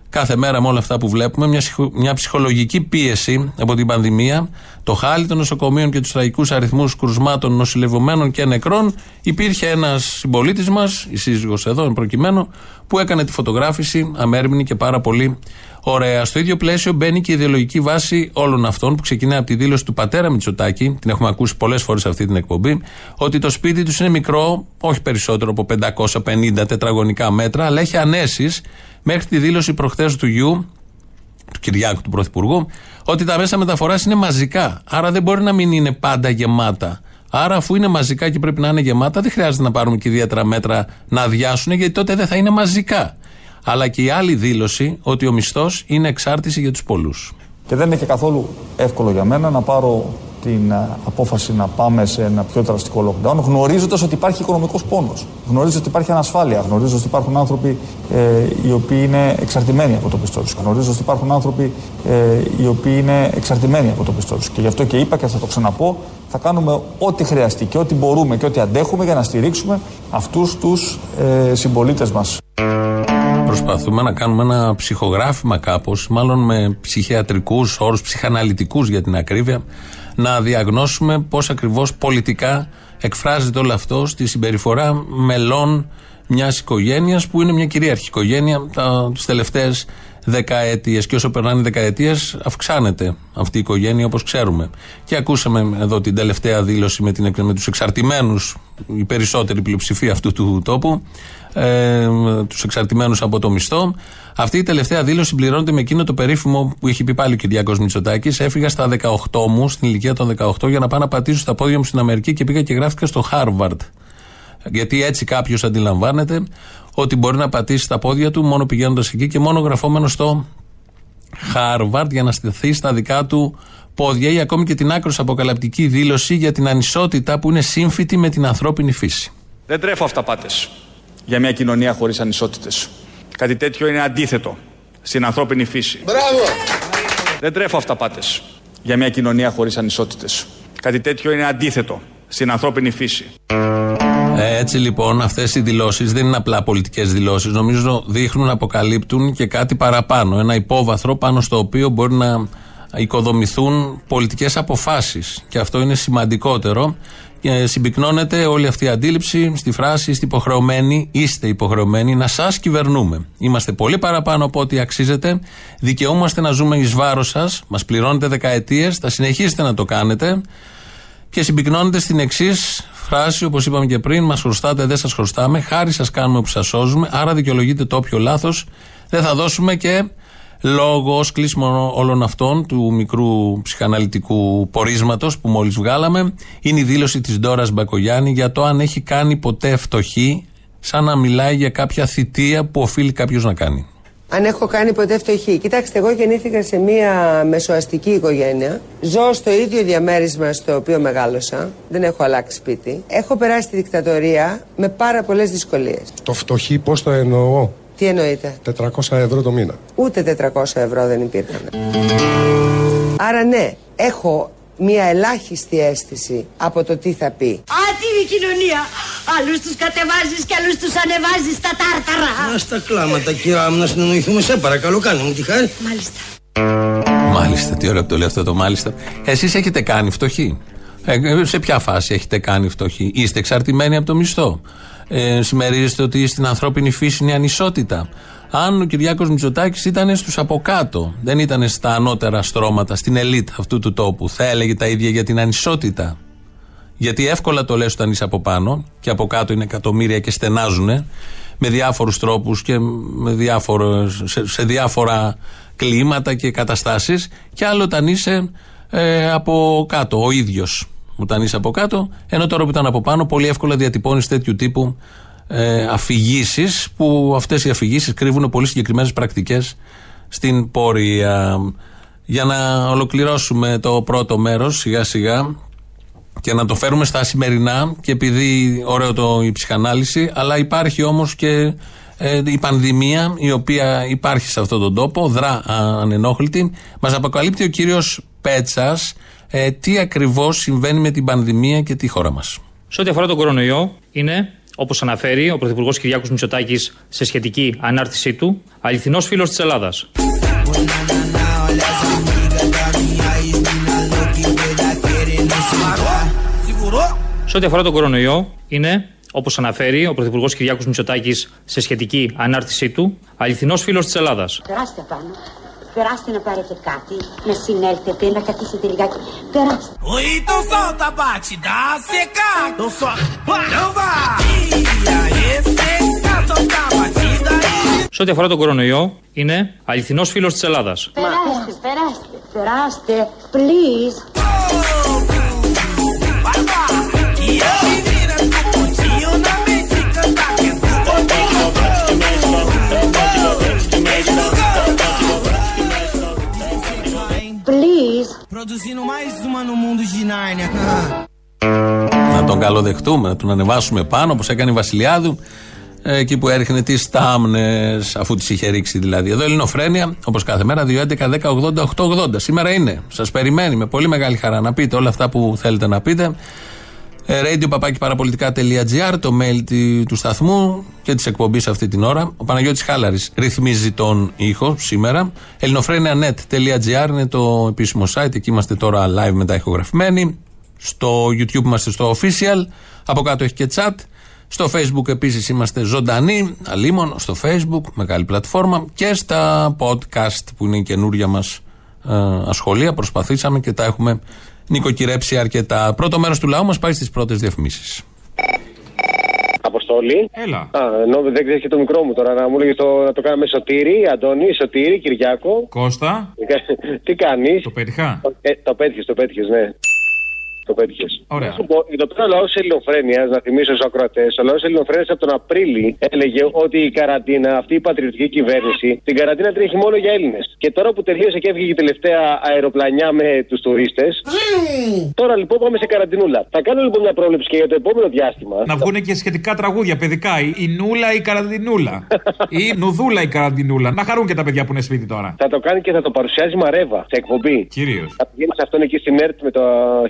κάθε μέρα με όλα αυτά που βλέπουμε, μια, μια ψυχολογική πίεση από την πανδημία, το χάλι των νοσοκομείων και τους τραγικούς αριθμούς κρουσμάτων νοσηλευωμένων και νεκρών, υπήρχε ένας συμπολίτης μας, η σύζυγος εδώ εν προκειμένου, που έκανε τη φωτογράφηση αμέριμνη και πάρα πολύ ωραία. Στο ίδιο πλαίσιο μπαίνει και η ιδεολογική βάση όλων αυτών που ξεκινάει από τη δήλωση του πατέρα Μητσοτάκη, την έχουμε ακούσει πολλές φορές αυτή την εκπομπή, ότι το σπίτι τους είναι μικρό, όχι περισσότερο από πεντακόσια πενήντα τετραγωνικά μέτρα, αλλά έχει ανέσεις. Μέχρι τη δήλωση προχθές του γιου, του Κυριάκου του Πρωθυπουργού, ότι τα μέσα μεταφοράς είναι μαζικά. Άρα δεν μπορεί να μην είναι πάντα γεμάτα. Άρα, αφού είναι μαζικά και πρέπει να είναι γεμάτα, δεν χρειάζεται να πάρουμε και ιδιαίτερα μέτρα να αδειάσουν, γιατί τότε δεν θα είναι μαζικά. Αλλά και η άλλη δήλωση ότι ο μισθός είναι εξάρτηση για τους πολλούς. Και δεν είναι και καθόλου εύκολο για μένα να πάρω την απόφαση να πάμε σε ένα πιο δραστικό lockdown, γνωρίζοντας ότι υπάρχει οικονομικός πόνος, γνωρίζοντας ότι υπάρχει ανασφάλεια, γνωρίζοντας ότι υπάρχουν άνθρωποι ε, οι οποίοι είναι εξαρτημένοι από το πιστό τους, γνωρίζοντας ότι υπάρχουν άνθρωποι ε, οι οποίοι είναι εξαρτημένοι από το πιστό τους. Και γι' αυτό και είπα και θα το ξαναπώ, θα κάνουμε ό,τι χρειαστεί και ό,τι μπορούμε και ό,τι αντέχουμε για να στηρίξουμε αυτούς τους ε, συμπολίτες μας. Προσπαθούμε να κάνουμε ένα ψυχογράφημα κάπως, μάλλον με ψυχιατρικούς όρους, ψυχαναλυτικούς για την ακρίβεια, να διαγνώσουμε πώς ακριβώς πολιτικά εκφράζεται όλο αυτό στη συμπεριφορά μελών μιας οικογένειας που είναι μια κυρίαρχη οικογένεια τις τελευταίες δεκαετίες. Και όσο περνάνε οι δεκαετίες, αυξάνεται αυτή η οικογένεια όπως ξέρουμε. Και ακούσαμε εδώ την τελευταία δήλωση με, την, με τους εξαρτημένους, η περισσότερη πλειοψηφία αυτού του τόπου, ε, τους εξαρτημένους από το μισθό. Αυτή η τελευταία δήλωση συμπληρώνεται με εκείνο το περίφημο που είχε πει πάλι ο Κυριάκος Μητσοτάκης. Έφυγα στα δεκαοκτώ μου, στην ηλικία των δεκαοκτώ, για να πάω να πατήσω στα πόδια μου στην Αμερική και πήγα και γράφτηκα στο Χάρβαρντ. Γιατί έτσι κάποιος αντιλαμβάνεται ότι μπορεί να πατήσει τα πόδια του μόνο πηγαίνοντας εκεί και μόνο γραφόμενο στο Χάρβαρντ για να στηθεί στα δικά του πόδια, ή ακόμη και την άκρως αποκαλυπτική δήλωση για την ανισότητα που είναι σύμφυτη με την ανθρώπινη φύση. Δεν τρέφω αυταπάτες για μια κοινωνία χωρίς ανισότητες. Κάτι τέτοιο είναι αντίθετο στην ανθρώπινη φύση. Μπράβο! Δεν τρέφω αυταπάτες για μια κοινωνία χωρίς ανισότητες. Κάτι τέτοιο είναι αντίθετο στην ανθρώπινη φύση. Έτσι λοιπόν, αυτές οι δηλώσεις δεν είναι απλά πολιτικές δηλώσεις. Νομίζω δείχνουν, αποκαλύπτουν και κάτι παραπάνω. Ένα υπόβαθρο πάνω στο οποίο μπορεί να οικοδομηθούν πολιτικές αποφάσεις. Και αυτό είναι σημαντικότερο. Και συμπυκνώνεται όλη αυτή η αντίληψη στη φράση είστε υποχρεωμένοι, είστε υποχρεωμένοι να σας κυβερνούμε. Είμαστε πολύ παραπάνω από ό,τι αξίζετε. Δικαιούμαστε να ζούμε εις βάρος σας. Μας πληρώνετε δεκαετίες. Θα συνεχίσετε να το κάνετε. Και συμπυκνώνεται στην εξής φράση, όπως είπαμε και πριν, μας χρωστάτε, δεν σας χρωστάμε, χάρη σας κάνουμε που σας σώζουμε, άρα δικαιολογείτε το όποιο λάθος δεν θα δώσουμε. Και λόγω ως κλείσιμο όλων αυτών του μικρού ψυχαναλυτικού πορίσματος που μόλις βγάλαμε είναι η δήλωση της Ντόρας Μπακογιάννη για το αν έχει κάνει ποτέ φτωχή, σαν να μιλάει για κάποια θητεία που οφείλει κάποιος να κάνει. Αν έχω κάνει ποτέ φτωχή. Κοιτάξτε, εγώ γεννήθηκα σε μια μεσοαστική οικογένεια. Ζω στο ίδιο διαμέρισμα στο οποίο μεγάλωσα. Δεν έχω αλλάξει σπίτι. Έχω περάσει τη δικτατορία με πάρα πολλές δυσκολίες. Το φτωχή πώς το εννοώ? Τι εννοείτε? τετρακόσια ευρώ το μήνα. Ούτε τετρακόσια ευρώ δεν υπήρχαν. Άρα ναι, έχω μια ελάχιστη αίσθηση από το τι θα πει. Άτιμη κοινωνία! Άλλους τους κατεβάζεις και άλλους τους ανεβάζεις τα τάρταρα! Ας τα κλάματα, κύριε μου, να συνεννοηθούμε, σε παρακαλώ, κάνε μου τη χάρη. Μάλιστα. Μάλιστα, τι ωραία που το λέει αυτό το μάλιστα. Εσείς έχετε κάνει φτωχή? Ε, σε ποια φάση έχετε κάνει φτωχή? Είστε εξαρτημένοι από το μισθό? Ε, συμμερίζεστε ότι στην ανθρώπινη φύση είναι ανισότητα? Αν ο Κυριάκος Μητσοτάκης ήταν στους από κάτω, δεν ήταν στα ανώτερα στρώματα, στην ελίτ αυτού του τόπου, θα έλεγε τα ίδια για την ανισότητα? Γιατί εύκολα το λες όταν είσαι από πάνω, και από κάτω είναι εκατομμύρια και στενάζουνε με διάφορους τρόπους και με διάφορες, σε, σε διάφορα κλίματα και καταστάσεις, και άλλο όταν είσαι ε, από κάτω, ο ίδιος όταν είσαι από κάτω, ενώ τώρα που ήταν από πάνω πολύ εύκολα διατυπώνεις τέτοιου τύπου Ε, αφηγήσεις, που αυτές οι αφηγήσεις κρύβουν πολύ συγκεκριμένες πρακτικές στην πορεία. για να ολοκληρώσουμε το πρώτο μέρος σιγά σιγά και να το φέρουμε στα σημερινά, και επειδή ωραίο το η ψυχανάλυση, αλλά υπάρχει όμως και ε, η πανδημία η οποία υπάρχει σε αυτόν τον τόπο, δρά ανενόχλητη. Μας αποκαλύπτει ο κύριος Πέτσας ε, τι ακριβώς συμβαίνει με την πανδημία και τη χώρα μας. Σε ό,τι αφορά τον κορονοϊό, είναι, όπως αναφέρει ο Πρωθυπουργός Κυριάκος Μητσοτάκης σε σχετική ανάρτησή του, αληθινός φίλος της Ελλάδας. Σε ό,τι αφορά τον κορονοϊό, είναι, όπως αναφέρει ο Πρωθυπουργός Κυριάκος Μητσοτάκης σε σχετική ανάρτησή του, αληθινός φίλος της Ελλάδας. Περάστε πάνω, περάστε να πάρετε κάτι, να συνέλθετε, να καθίσετε λιγάκι. Περάστε. Σε ό,τι αφορά τον κορονοϊό, είναι αληθινός φίλος της Ελλάδας. Περάστε, περάστε, περάστε, please. Να τον καλοδεχτούμε, να τον ανεβάσουμε πάνω όπως έκανε η Βασιλιάδου εκεί που έρχεται τις τάμνες, αφού τις είχε ρίξει δηλαδή. Εδώ Ελληνοφρένεια, όπως κάθε μέρα, δύο έντεκα δέκα ογδόντα οκτακόσια ογδόντα. Σήμερα είναι, σας περιμένει με πολύ μεγάλη χαρά να πείτε όλα αυτά που θέλετε να πείτε. Radio Papakipαραπολιτικά.gr, το mail του σταθμού και της εκπομπής αυτή την ώρα. Ο Παναγιώτης Χάλαρης ρυθμίζει τον ήχο σήμερα. Elenofrenianet.gr είναι το επίσημο site. Εκεί είμαστε τώρα live μετά ηχογραφημένοι. Στο YouTube είμαστε στο official. Από κάτω έχει και chat. Στο Facebook επίσης είμαστε ζωντανοί. Αλίμον στο Facebook, μεγάλη πλατφόρμα. Και στα podcast που είναι η καινούρια μας ε, ασχολία. Προσπαθήσαμε και τα έχουμε νοικοκυρέψει αρκετά. Πρώτο μέρος του λαού μας πάει στις πρώτες διαφημίσεις. Αποστόλη. Έλα. Α, νόμι, δεν ξέρεις και το μικρό μου τώρα, να μου λέγεις το, να το κάνουμε Σωτήρη, Αντώνη, Σωτήρη, Κυριάκο. Κώστα. Τι κάνεις. Το πέτυχα. Ε, το πέτυχες, το πέτυχες, ναι. Το πέτυχες. Ωραία. Ο λαός της Ελληνοφρένειας, να θυμίσω στους ακροατές, ο λαός της Ελληνοφρένειας από τον Απρίλη έλεγε ότι η καραντίνα, αυτή η πατριωτική κυβέρνηση, την καραντίνα τρέχει μόνο για Έλληνες. Και τώρα που τελείωσε και έφυγε η τελευταία αεροπλανιά με τους τουρίστες, τώρα λοιπόν πάμε σε καραντινούλα. Θα κάνω λοιπόν μια πρόβλεψη και για το επόμενο διάστημα. Να βγουν και σχετικά τραγούδια παιδικά. Η νούλα ή η καραντινούλα. Ή νουδούλα η καραντινούλα. Να χαρούν και τα παιδιά που είναι σπίτι τώρα. Θα το κάνει και θα το παρουσιάζει Μαρέβα σε εκπομπή. Κυρίως. Θα πηγαίνει σε αυτόν εκεί στην ΕΡΤ με τα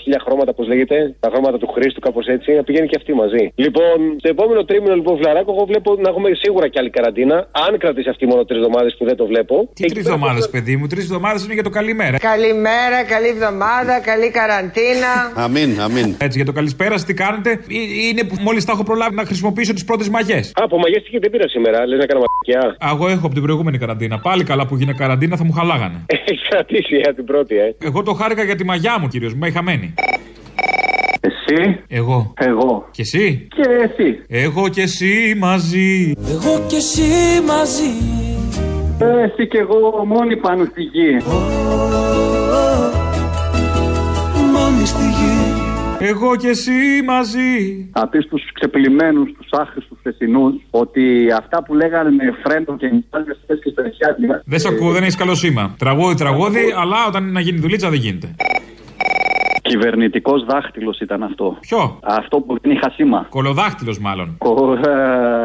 χίλια χρώματα. Πώς λέγεται, τα χρώματα του Χρήστου, κάπως έτσι, να πηγαίνει και αυτή μαζί. Λοιπόν, στο επόμενο τρίμηνο, λοιπόν, Φλαράκο, εγώ βλέπω να έχουμε σίγουρα κι άλλη καραντίνα. Αν κρατήσει αυτή μόνο τρεις εβδομάδες που δεν το βλέπω. Τι τρεις εβδομάδες, πέρα... παιδί μου, τρεις εβδομάδες είναι για το καλημέρα. Καλημέρα, καλή εβδομάδα, καλή καραντίνα. Αμήν, αμήν. Έτσι, για το καλησπέρα, τι κάνετε, είναι που μόλις τα έχω προλάβει να χρησιμοποιήσω τις πρώτες μαγιές. Α, από μαγιές τι δεν πήρα σήμερα, λες να κάνω μαγιά. Αγώ έχω από την προηγούμενη καραντίνα. Πάλι καλά που γίνεται καραντίνα θα μου χαλάγανε. Έχει κρατήσει την πρώτη, ε. Εγώ το χάρηκα για τη μαγιά μου, κυρίως, μου έχει χαμένη. Εσύ. Εγώ. Εγώ. Και εσύ. Και εσύ. Εγώ και εσύ μαζί. Εγώ και εσύ μαζί. Εσύ και εγώ μόνοι πάνω στη γη. Oh, oh, oh. Μόνοι στη γη. Εγώ και εσύ μαζί. Θα πει στους ξεπλημμένους, τους άχρηστους θεσινούς, ότι αυτά που λέγανε με φρέντο και μητάλες θες και στεριχιάτια. Δεν σε ακούω, δεν έχεις καλό σήμα. Τραγούδι, τραγούδι, αλλά όταν είναι να γίνει δουλίτσα δεν γίνεται. Κυβερνητικός δάχτυλος ήταν αυτό. Ποιο? Αυτό που δεν είχα σήμα. Κολοδάχτυλος, μάλλον. Κο... Ε,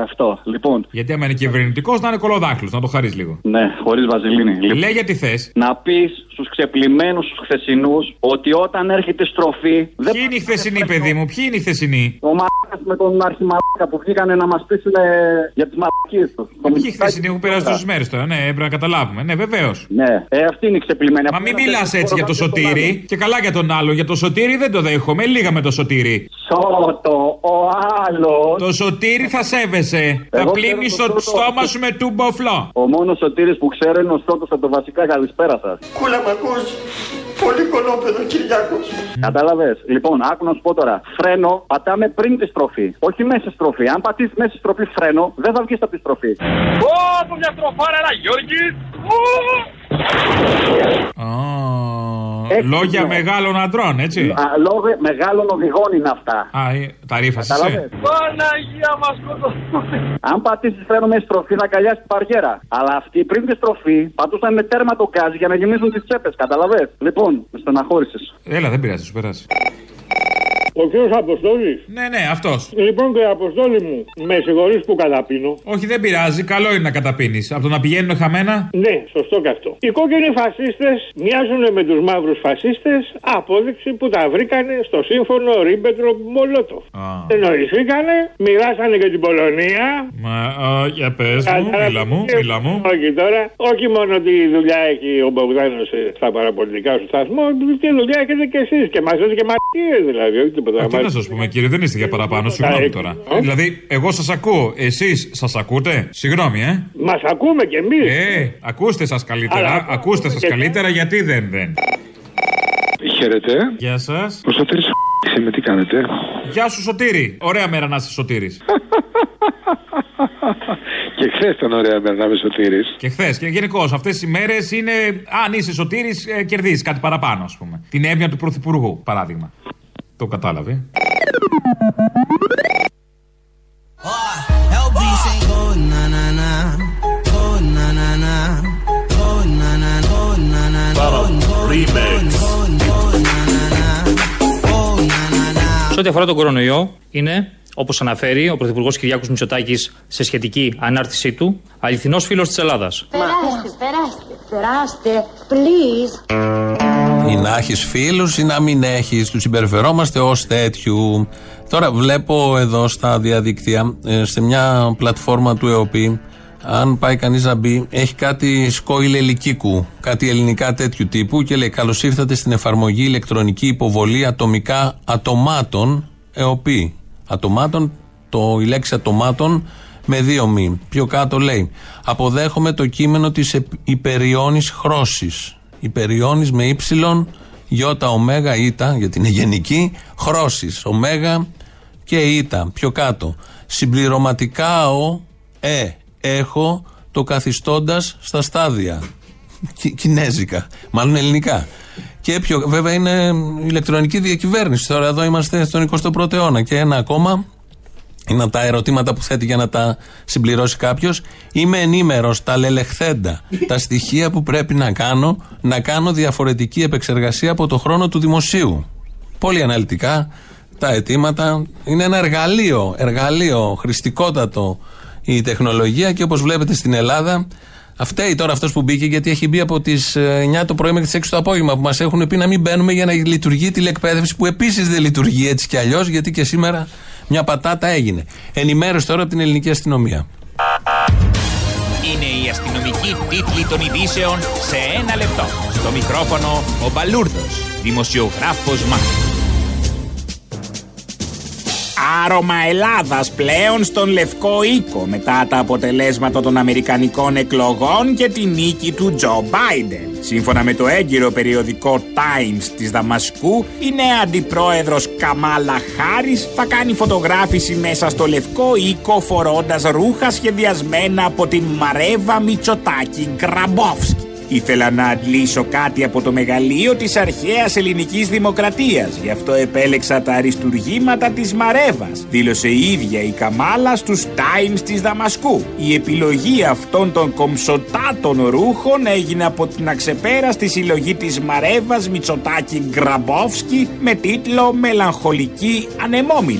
αυτό, λοιπόν. Γιατί άμα είναι κυβερνητικός, να είναι κολοδάχτυλος, να το χαρείς λίγο. Ναι, χωρίς βαζελίνη. Λοιπόν. Λέγε τι θες. Να πεις στους ξεπλημμένους, στους χθεσινούς, ότι όταν έρχεται στροφή. Δεν... Ποιοι είναι οι χθεσινοί, παιδί μου, ποιοι είναι οι χθεσινοί. Ο μαλάκας με τον αρχιμαλάκα που βγήκανε να μας πείσουν για τις μαλακίες τους. Ποιοι οι χθεσινοί που πέρασαν τόσες μέρες τώρα, ναι, πρέπει να καταλάβουμε. Ναι, βεβαίως. Ναι, ε, αυτή είναι η ξεπλημμένη. Μα μην μιλάς έτσι για το Σωτήρι και καλά για τον άλλο. Το Σωτήρι δεν το δέχομαι, λίγα με το Σωτήρι. Σώτο, ο άλλος. Το Σωτήρι θα σέβεσαι. Εγώ θα πλύνεις το στόμα σου με τουμποφλό. Ο μόνος Σωτήρης που ξέρω είναι ο Σώτος από το βασικά. Καλησπέρα σας. Κούλα μ' ακούς. Πολύ κολόπεδο, Κυριάκος. Mm. Κατάλαβες. Λοιπόν, άκου να σου πω τώρα. Φρένο πατάμε πριν τη στροφή. Όχι μέσα στη στροφή. Αν πατήσεις μέσα στη στροφή φρένο, δεν θα βγεις από τη στροφή. Ω, μια στροφάρα, Γιώργη. Oh. Λόγια μεγάλων αντρών, έτσι. Λόγια μεγάλων οδηγών είναι αυτά. Α, τα ρήφα σας. Παναγία μας κοντοφόρη. Αν πατήσεις φρένο με στροφή θα καλιάσει την παριέρα. Αλλά αυτοί πριν τη στροφή πατούσαν με τέρμα το γκάζι για να γεμίσουν τις τσέπες, καταλαβες. Λοιπόν, με στεναχώρησες. Έλα, δεν πειράζει, σου περάσει. Ο κύριος Αποστόλης. Ναι, ναι, αυτός. Λοιπόν, κύριε Αποστόλη μου, με συγχωρείς που καταπίνω. Όχι, δεν πειράζει, καλό είναι να καταπίνεις. Από το να πηγαίνουν χαμένα. Ναι, σωστό και αυτό. Οι κόκκινοι φασίστες μοιάζουν με τους μαύρους φασίστες. Απόδειξη που τα βρήκανε στο σύμφωνο Ρίμπεντροπ-Μολότοφ. Ενωριστήκανε, μοιράσανε και την Πολωνία. Μα, α, για πες μου, μίλα μου, μίλα μου. Όχι τώρα, όχι μόνο τη δουλειά έχει ο Μπογδάνος στα παραπολιτικά σου σταθμό, τη δουλειά έχετε κι εσείς και μαζέτε και μαρτύρες δηλαδή. Α, τι να σας πούμε, κύριε, δεν είστε για παραπάνω, συγγνώμη τώρα. Δηλαδή, εγώ σας ακούω, εσείς σας ακούτε, συγγνώμη, ε. Μας ακούμε κι εμείς. Ε, ακούστε σας καλύτερα, ακούστε σας καλύτερα, γιατί δεν, δεν. Χαίρετε. Γεια σας. Ο Σωτήρης με τι κάνετε. Γεια σου Σωτήρη, ωραία μέρα να είσαι Σωτήρης. Και χθε ήταν ωραία μέρα να είμαι Σωτήρης. Και χθε. Και γενικώ αυτές οι μέρες είναι, αν είσαι Σωτήρης, κερδίζεις κάτι παραπάνω, ας πούμε. Την έβνοια του Πρωθυπουργού, παράδειγμα. Το κατάλαβε. Σε ό,τι αφορά τον κορονοϊό, είναι, όπως αναφέρει ο Πρωθυπουργός Κυριάκος Μητσοτάκης σε σχετική ανάρτησή του, αληθινός φίλος της Ελλάδας. Περάστε, περάστε, περάστε, please. Ή να έχεις φίλους ή να μην έχεις, τους συμπεριφερόμαστε ως τέτοιου. Τώρα βλέπω εδώ στα διαδικτύα, σε μια πλατφόρμα του ΕΟΠΗ, αν πάει κανείς να μπει, έχει κάτι σκόιλ ελικίκου, κάτι ελληνικά τέτοιου τύπου και λέει «Καλώς ήρθατε στην εφαρμογή ηλεκτρονική υποβολή ατομικά ατομάτων ΕΟΠΗ». Ατομάτων, το, η λέξη ατομάτων με δύο μη. Πιο κάτω λέει «Αποδέχομαι το κείμενο της υπεριώνης χρώσης». Υπεριώνης με ύψιλον, γιώτα, ωμέγα, ήτα, γιατί είναι γενική, χρώσης, ωμέγα και ήτα, πιο κάτω. Συμπληρωματικά ο, ε, έχω το καθιστώντας στα στάδια, Κι, κινέζικα, μάλλον ελληνικά. Και πιο, βέβαια είναι ηλεκτρονική διακυβέρνηση, τώρα εδώ είμαστε στον εικοστό πρώτο αιώνα και ένα ακόμα. Είναι τα ερωτήματα που θέτει για να τα συμπληρώσει κάποιος. Είμαι ενήμερος, τα λελεχθέντα, τα στοιχεία που πρέπει να κάνω, να κάνω διαφορετική επεξεργασία από το χρόνο του δημοσίου. Πολύ αναλυτικά τα αιτήματα. Είναι ένα εργαλείο, εργαλείο χρηστικότατο η τεχνολογία και όπως βλέπετε στην Ελλάδα, φταίει τώρα αυτός που μπήκε γιατί έχει μπει από τις εννιά το πρωί μέχρι τις έξι το απόγευμα που μας έχουν πει να μην μπαίνουμε για να λειτουργεί η τηλεκπαίδευση που επίσης δεν λειτουργεί έτσι κι αλλιώς γιατί και σήμερα μια πατάτα έγινε. Ενημέρωση τώρα από την ελληνική αστυνομία. Είναι η αστυνομική τίτλη των ειδήσεων σε ένα λεπτό. Στο μικρόφωνο ο Μπαλούρδος, δημοσιογράφος Μάρκος. Άρωμα Ελλάδας πλέον στον Λευκό Οίκο μετά τα αποτελέσματα των Αμερικανικών εκλογών και τη νίκη του Τζο Μπάιντεν. Σύμφωνα με το έγκυρο περιοδικό Times της Δαμασκού, η νέα αντιπρόεδρος Καμάλα Χάρις θα κάνει φωτογράφηση μέσα στο Λευκό Οίκο φορώντας ρούχα σχεδιασμένα από την Μαρέβα Μητσοτάκη Γκραμπόφσκι. Ήθελα να αντλήσω κάτι από το μεγαλείο της αρχαίας ελληνικής δημοκρατίας. Γι' αυτό επέλεξα τα αριστουργήματα της Μαρέβας, δήλωσε η ίδια η Καμάλα στους Times της Δαμασκού. Η επιλογή αυτών των κομψωτάτων ρούχων έγινε από την αξεπέραστη συλλογή της Μαρέβας Μητσοτάκη Γκραμπόφσκι με τίτλο «Μελαγχολική ανεμόμυλη».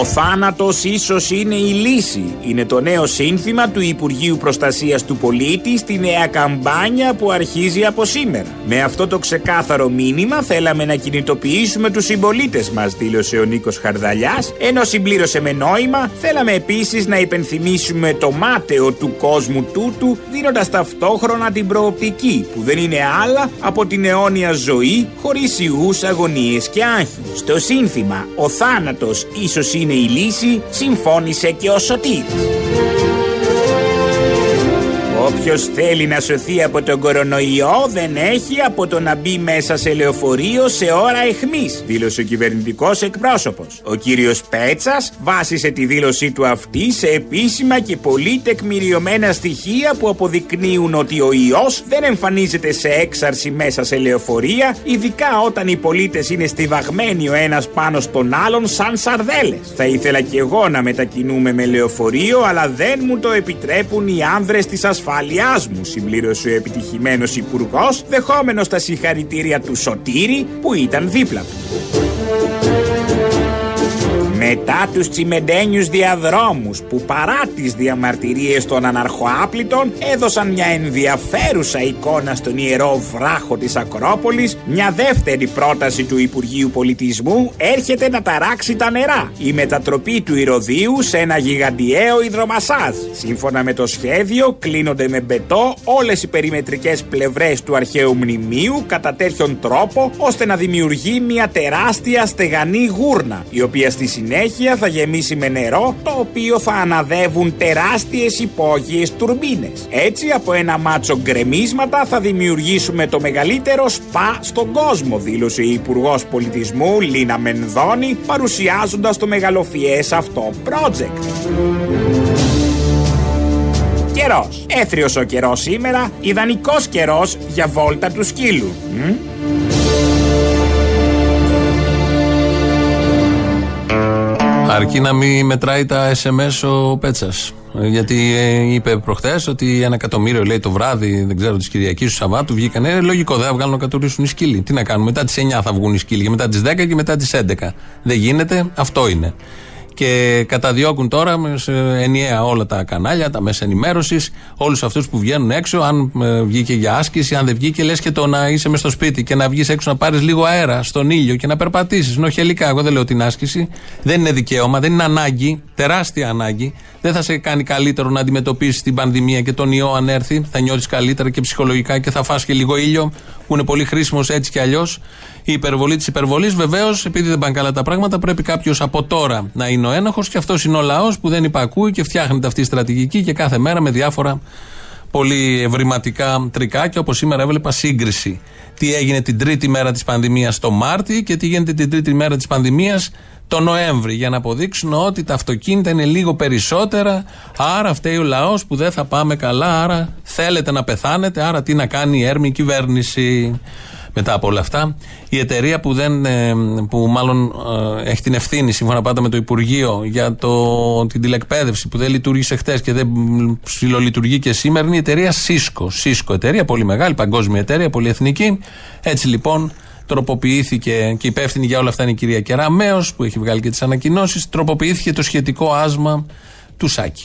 «Ο θάνατος ίσως είναι η λύση» είναι το νέο σύνθημα του Υπουργείου Προστασίας του Πολίτη στη νέα καμπάνια που αρχίζει από σήμερα. «Με αυτό το ξεκάθαρο μήνυμα θέλαμε να κινητοποιήσουμε τους συμπολίτες μας», δήλωσε ο Νίκος Χαρδαλιάς, ενώ συμπλήρωσε με νόημα «Θέλαμε επίσης να υπενθυμίσουμε το μάταιο του κόσμου τούτου, δίνοντας ταυτόχρονα την προοπτική που δεν είναι άλλα από την αιώνια ζωή χωρίς ιούς, αγωνίες και άγχη». Στο σύνθημα «Ο θάνατος ίσως είναι η λύση» συμφώνησε και ο Σωτήρης. Όποιος θέλει να σωθεί από τον κορονοϊό δεν έχει από το να μπει μέσα σε λεωφορείο σε ώρα αιχμής, δήλωσε ο κυβερνητικός εκπρόσωπος. Ο κύριος Πέτσας βάσισε τη δήλωσή του αυτή σε επίσημα και πολύ τεκμηριωμένα στοιχεία που αποδεικνύουν ότι ο ιός δεν εμφανίζεται σε έξαρση μέσα σε λεωφορεία, ειδικά όταν οι πολίτες είναι στιβαγμένοι ο ένας πάνω στον άλλον σαν σαρδέλες. Θα ήθελα κι εγώ να μετακινούμε με λεωφορείο, αλλά δεν μου το επιτρέπουν οι άνδρες της ασφάλειάς μου, συμπλήρωσε ο επιτυχημένος υπουργός, δεχόμενος τα συγχαρητήρια του Σωτήρη που ήταν δίπλα του. Μετά τους τσιμεντένιους διαδρόμους που παρά τις διαμαρτυρίες των αναρχοάπλητων έδωσαν μια ενδιαφέρουσα εικόνα στον ιερό βράχο της Ακρόπολης, μια δεύτερη πρόταση του Υπουργείου Πολιτισμού έρχεται να ταράξει τα νερά. Η μετατροπή του ηρωδίου σε ένα γιγαντιαίο υδρομασάζ. Σύμφωνα με το σχέδιο κλείνονται με μπετό όλες οι περιμετρικές πλευρές του αρχαίου μνημείου κατά τέτοιον τρόπο ώστε να δημιουργεί μια τεράστια στεγανή γούρνα, η οποία στη συνέχεια θα γεμίσει με νερό, το οποίο θα αναδεύουν τεράστιες υπόγειες τουρμπίνες. Έτσι, από ένα μάτσο γκρεμίσματα θα δημιουργήσουμε το μεγαλύτερο σπα στον κόσμο, δήλωσε η Υπουργός Πολιτισμού Λίνα Μενδώνη, παρουσιάζοντας το μεγαλοφιές αυτό project. Καιρός. Έθριος ο καιρός σήμερα, ιδανικός καιρός για βόλτα του σκύλου. Μ? Αρκεί να μην μετράει τα ες εμ ες ο Πέτσας. Γιατί ε, είπε προχθές ότι ένα εκατομμύριο λέει το βράδυ, δεν ξέρω, της Κυριακής, του Σαββάτου βγήκαν. Ε, λογικό, δεν θα βγάλουν να κατουρίσουν οι σκύλοι. Τι να κάνουν, μετά τις εννιά θα βγουν οι σκύλοι, και μετά τις δέκα και μετά τις έντεκα. Δεν γίνεται, αυτό είναι. Και καταδιώκουν τώρα ενιαία όλα τα κανάλια, τα μέσα ενημέρωσης, όλους αυτούς που βγαίνουν έξω. Αν ε, βγήκε για άσκηση, αν δεν βγήκε, λες και το να είσαι μες στο σπίτι και να βγεις έξω να πάρεις λίγο αέρα στον ήλιο και να περπατήσεις νοχελικά. Εγώ δεν λέω την άσκηση. Δεν είναι δικαίωμα, δεν είναι ανάγκη, τεράστια ανάγκη. Δεν θα σε κάνει καλύτερο να αντιμετωπίσεις την πανδημία και τον ιό αν έρθει. Θα νιώθεις καλύτερα και ψυχολογικά και θα φας και λίγο ήλιο, που είναι πολύ χρήσιμος έτσι κι αλλιώς. Η υπερβολή της υπερβολής, βεβαίως, επειδή δεν πάνε καλά τα πράγματα, πρέπει κάποιος από τώρα να είναι ο ένοχος, και αυτός είναι ο λαός που δεν υπακούει και φτιάχνεται αυτή η στρατηγική και κάθε μέρα με διάφορα πολύ ευρηματικά τρικάκια, όπως σήμερα έβλεπα σύγκριση. Τι έγινε την τρίτη μέρα της πανδημίας το Μάρτι και τι γίνεται την τρίτη μέρα της πανδημίας το Νοέμβρη, για να αποδείξουν ότι τα αυτοκίνητα είναι λίγο περισσότερα, άρα φταίει ο λαός που δεν θα πάμε καλά, άρα θέλετε να πεθάνετε, άρα τι να κάνει η έρμη κυβέρνηση. Μετά από όλα αυτά, η εταιρεία που, δεν, που μάλλον ε, έχει την ευθύνη, σύμφωνα πάντα με το Υπουργείο, για το, την τηλεκπαίδευση που δεν λειτουργήσε χτες και δεν ψιλολειτουργεί και σήμερα, είναι η εταιρεία Cisco. Cisco εταιρεία, πολύ μεγάλη, παγκόσμια εταιρεία, πολυεθνική. Έτσι λοιπόν τροποποιήθηκε, και υπεύθυνη για όλα αυτά είναι η κυρία Κεραμέως, που έχει βγάλει και τις ανακοινώσεις, τροποποιήθηκε το σχετικό άσμα του ΣΑΚΙ.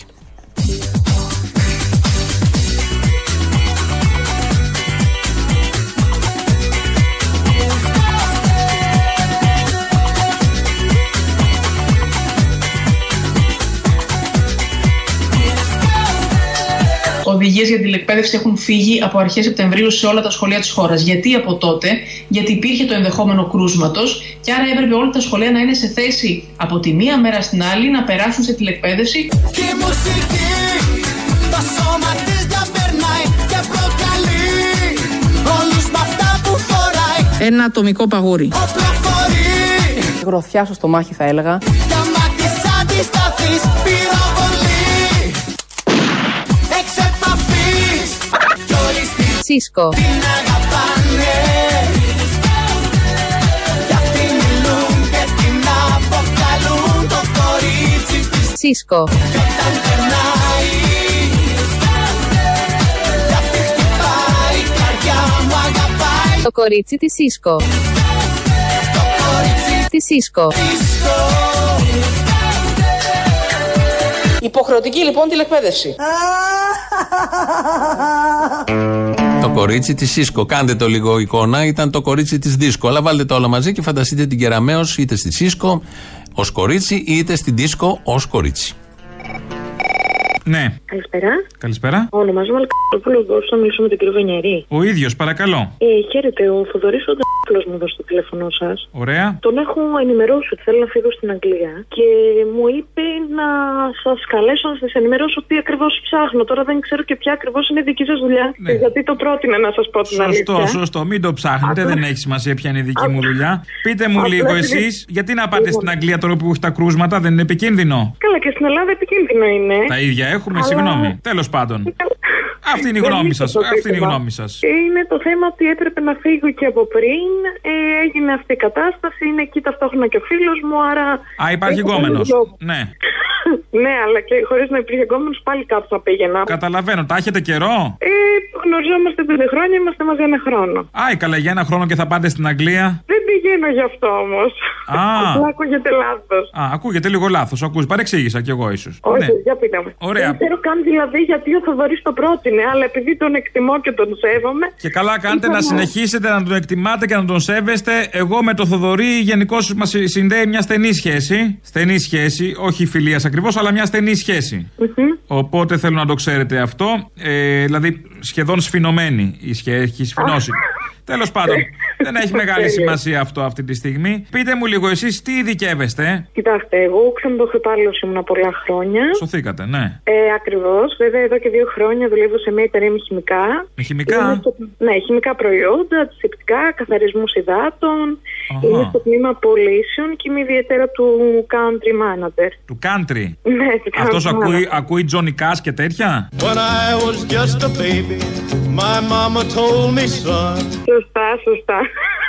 Οδηγίες για την τηλεκπαίδευση έχουν φύγει από αρχές Σεπτεμβρίου σε όλα τα σχολεία της χώρας. Γιατί από τότε? Γιατί υπήρχε το ενδεχόμενο κρούσματος και άρα έπρεπε όλα τα σχολεία να είναι σε θέση από τη μία μέρα στην άλλη να περάσουν σε τηλεκπαίδευση. Και η μουσική, το σώμα της να περνάει και προκαλεί όλους με αυτά που φοράει. Ένα ατομικό παγούρι. Γροθιά στο στομάχι θα έλεγα. Τα μάτια σαν τη σταθής πυροβολή. Cisco. Cisco. Το κορίτσι της Cisco. Της Cisco. Υποχρεωτική λοιπόν τηλεκπαίδευση. Το κορίτσι της Cisco. Κάντε το λίγο εικόνα. Ήταν το κορίτσι της Disco. Αλλά βάλτε τα όλα μαζί και φανταστείτε την Κεραμέως είτε στη Cisco ως κορίτσι, είτε στην Disco ως κορίτσι. Ναι. Καλησπέρα. Καλησπέρα. Ονομάζομαι Αλκαρόπουλο. Μπορούσα να μιλήσω με τον κύριο Βενιαρή? Ο ίδιος, παρακαλώ. Ε, χαίρετε. Ο Θοδωρής ο φίλος μου εδώ στο τηλέφωνο σας. Ωραία. Τον έχω ενημερώσει ότι θέλω να φύγω στην Αγγλία και μου είπε να σας καλέσω, να σας ενημερώσω τι ακριβώς ψάχνω. Τώρα δεν ξέρω και ποια ακριβώς είναι η δική σας δουλειά. Ναι. Γιατί το πρότεινα να σας πω την αλήθεια. Σωστό, σωστό. Μην το ψάχνετε. Α, δεν έχει σημασία ποια είναι η δική α, μου δουλειά. Πείτε μου α, λίγο α, εσείς, α, γιατί να πάτε α, στην Αγγλία τώρα που έχει τα κρούσματα, δεν είναι επικίνδυνο? Καλά, και στην Ελλάδα επικίνδυνο είναι. Τα ίδια έχουμε, αλλά... συγγνώμη. Τέλος πάντων. Αυτή είναι η γνώμη σας. Αυτή είναι η γνώμη σας. Είναι το θέμα ότι έπρεπε να φύγω και από πριν. Ε, έγινε αυτή η κατάσταση. Είναι εκεί ταυτόχρονα και ο φίλος μου, άρα. Α, υπάρχει γκόμενος. Ναι. Ναι, αλλά και χωρίς να υπήρχε γκόμενος πάλι κάπου θα πήγαινα. Καταλαβαίνω. Τα έχετε καιρό? Ε, γνωριζόμαστε πέντε χρόνια, είμαστε μαζί ένα χρόνο. Α, καλά, για ένα χρόνο και θα πάτε στην Αγγλία. Δεν πηγαίνω γι' αυτό όμως. Α, ακούγεται λάθος. Α, ακούγεται λίγο λάθος. Ακούς, παρεξήγησα κι εγώ ίσως. Όχι, ναι. Για πείτε μου. Ωραία. Δεν ξέρω καν δηλαδή γιατί ο Θοδωρής το πρότεινε, αλλά επειδή τον εκτιμώ και τον σέβομαι. Και καλά κάνετε είχαμε... να συνεχίσετε να τον εκτιμάτε και να τον σέβεστε. Εγώ με το Θοδωρή γενικώς μας συνδέει μια στενή σχέση. Στενή σχέση, όχι φιλίας ακριβώς, αλλά μια στενή σχέση. Mm-hmm. Οπότε θέλω να το ξέρετε αυτό. Ε, δηλαδή σχεδόν σφινωμένη η σχέση, έχει σφινώσει. Τέλος πάντων, δεν έχει μεγάλη σημασία αυτό αυτή τη στιγμή. Πείτε μου λίγο εσείς τι ειδικεύεστε. Κοιτάξτε, εγώ ξενοδοχειοπάλληλος ήμουν πολλά χρόνια. Σωθήκατε, ναι. Ε, ακριβώς. Βέβαια, εδώ και δύο χρόνια δουλεύω σε μια εταιρεία με χημικά. Με χημικά? Είμαι στο... Ναι, χημικά προϊόντα, αντισηπτικά, καθαρισμούς υδάτων. Αχα. Είμαι στο τμήμα πωλήσεων και είμαι ιδιαίτερα του country manager. Του country? Ναι, του country. Αυτός ακούει, ακούει Johnny Cash και τέτοια. When I was just a baby, my mama told me son. Σωστά, σωστά.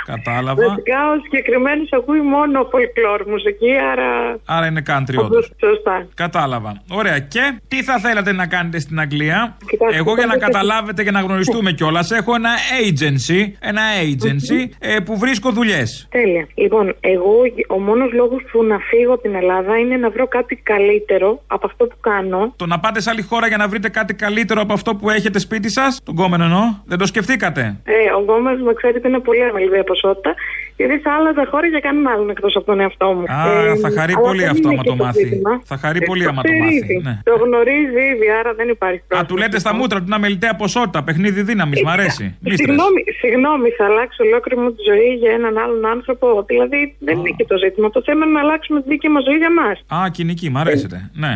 Κατάλαβα. Βασικά ο συγκεκριμένος ακούει μόνο folklore μουσική, άρα... Άρα είναι country όντως. Σωστά. Κατάλαβα. Ωραία. Και τι θα θέλατε να κάνετε στην Αγγλία? Κοιτάξτε, εγώ για να θα... καταλάβετε και να γνωριστούμε κιόλας, έχω ένα agency, ένα agency mm-hmm. ε, που βρίσκω δουλειές. Τέλεια. Λοιπόν, εγώ ο μόνος λόγος που να φύγω από την Ελλάδα είναι να βρω κάτι καλύτερο από αυτό που κάνω. Το να πάτε σε άλλη χώρα για να βρείτε κάτι καλύτερο από αυτό που έχετε σπίτι σας, τον κόμενο εννοώ, δεν το σκεφτήκατε? Ε, ο κόμενος, με ξέρετε, είναι πολύ αμελβία ποσότητα. Γιατί σε άλλα τα χώρια για κανέναν άλλον εκτός από τον εαυτό μου. Α, ε, θα χαρεί πολύ αυτό άμα το μάθει. Θα χαρεί πολύ άμα το μάθει. Ναι. Το γνωρίζει ήδη, άρα δεν υπάρχει πρόβλημα. Α, του λέτε στα μούτρα του να μελιτέα ποσότητα, παιχνίδι δύναμης, μ' αρέσει. Συγγνώμη, συγγνώμη, θα αλλάξω ολόκληρη μου τη ζωή για έναν άλλον άνθρωπο. Δηλαδή δεν είναι και το ζήτημα. Το θέμα είναι να αλλάξουμε τη δική μας ζωή για μας. Α, κοινική, μ' αρέσετε. Ναι.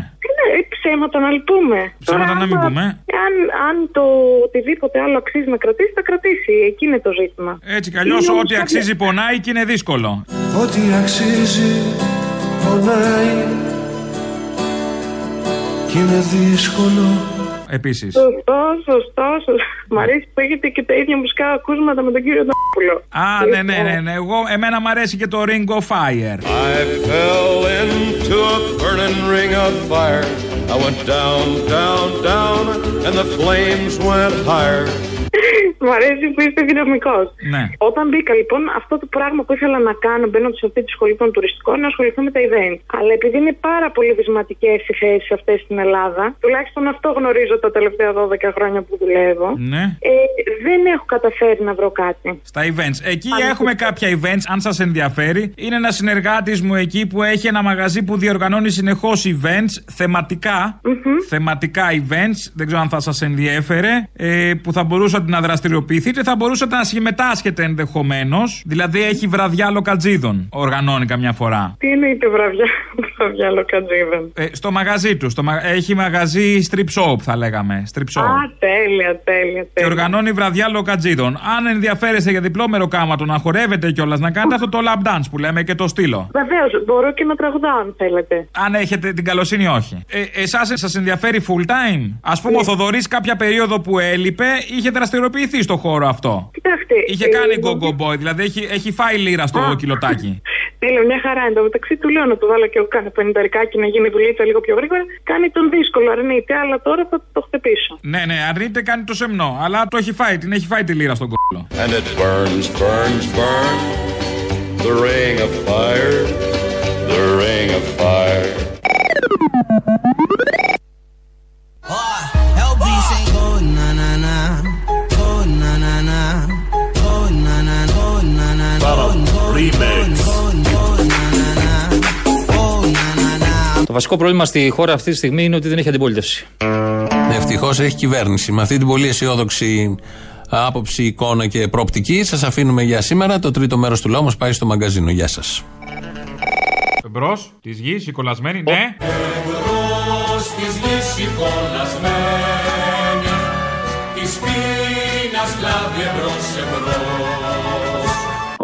Ψέματα να λυπούμε. Ψέματα να μην πούμε. Αν, αν το οτιδήποτε άλλο αξίζει να κρατήσει, θα κρατήσει. Εκεί είναι το ζήτημα. Έτσι κι αλλιώς ό,τι αξίζει πονάει και είναι δύσκολο. Ό,τι αξίζει πονάει και είναι δύσκολο. Επίσης. Σωστό, σωστό, σωστό. Μ' αρέσει που έχετε και τα ίδια μουσικά ακούσματα με τον κύριο Ντόπουλο. Α, ναι, ναι, ναι, ναι. Εγώ, εμένα μ' αρέσει και το Ring of Fire. I fell into a burning ring of fire. I went down, down, down and the flames went higher. Μ' αρέσει που είστε δυναμικός. Ναι. Όταν μπήκα λοιπόν, αυτό το πράγμα που ήθελα να κάνω μπαίνοντας σε αυτή τη σχολή των τουριστικών, να ασχοληθώ με τα event. Αλλά επειδή είναι πάρα πολύ βυσματικές οι θέσεις αυτές στην Ελλάδα, τουλάχιστον αυτό γνωρίζω τα τελευταία δώδεκα χρόνια που δουλεύω, ναι. ε, δεν έχω καταφέρει να βρω κάτι. Στα events. Εκεί Ανήκυτα. Έχουμε κάποια events, αν σας ενδιαφέρει. Είναι ένα συνεργάτης μου εκεί που έχει ένα μαγαζί που διοργανώνει συνεχώς events, θεματικά, mm-hmm. θεματικά events, δεν ξέρω αν θα σας ενδιέφερε, ε, που θα μπορούσατε να δραστηριοποιήσετε. Θα μπορούσατε να συμμετάσχετε ενδεχομένως. Δηλαδή έχει βραδιά λοκατζίδων. Οργανώνει καμιά φορά. Τι εννοείται βραδιά, βραδιά λοκατζίδων? Ε, στο μαγαζί του. Στο μα... Έχει μαγαζί strip shop, θα λέγαμε. Strip shop. Α, τέλεια, τέλεια. Και οργανώνει βραδιά λοκατζίδων. Αν ενδιαφέρεστε για διπλό μεροκάματο, να χορεύετε κιόλας, να κάνετε αυτό το lap dance που λέμε και το στήλο. Βεβαίως, μπορώ και να τραγουδάω αν θέλετε. Αν έχετε την καλοσύνη, όχι. Ε, εσάς σας ενδιαφέρει full time? Ας πούμε, yeah. ο Θοδωρής κάποια περίοδο που έλειπε είχε δραστηριοποιηθεί στο χώρο αυτό. Κοιτάξτε. Είχε ε, κάνει γκογκομπόι, δηλαδή έχει, έχει φάει λίρα στο α, κιλοτάκι. Τέλειο, μια χαρά. Εν τω μεταξύ του λέω να του βάλω και εγώ κάθε πενηνταρικάκι να γίνει δουλειά λίγο πιο γρήγορα. Κάνει τον δύσκολο, αρνείται, αλλά τώρα θα το χτυπήσω. Ναι, ναι, αρνείται, κάνει το σεμνό. Αλλά το έχει φάει, την έχει φάει τη λίρα στον κόλλο. And it burns, burns, burns. The ring of fire. The ring of fire. Το βασικό πρόβλημα στη χώρα αυτή τη στιγμή είναι ότι δεν έχει αντιπολίτευση. Ευτυχώς έχει κυβέρνηση. Με αυτή την πολύ αισιόδοξη άποψη, εικόνα και προοπτική. Σας αφήνουμε για σήμερα. Το τρίτο μέρος του λαού μας πάει στο μαγκαζίνο. Γεια σας. Εμπρός της γης, η κολλασμένη, ναι. Εμπρός της γης, η κολλασμένη, της πείνας κλάβει εμπρός, εμπρός.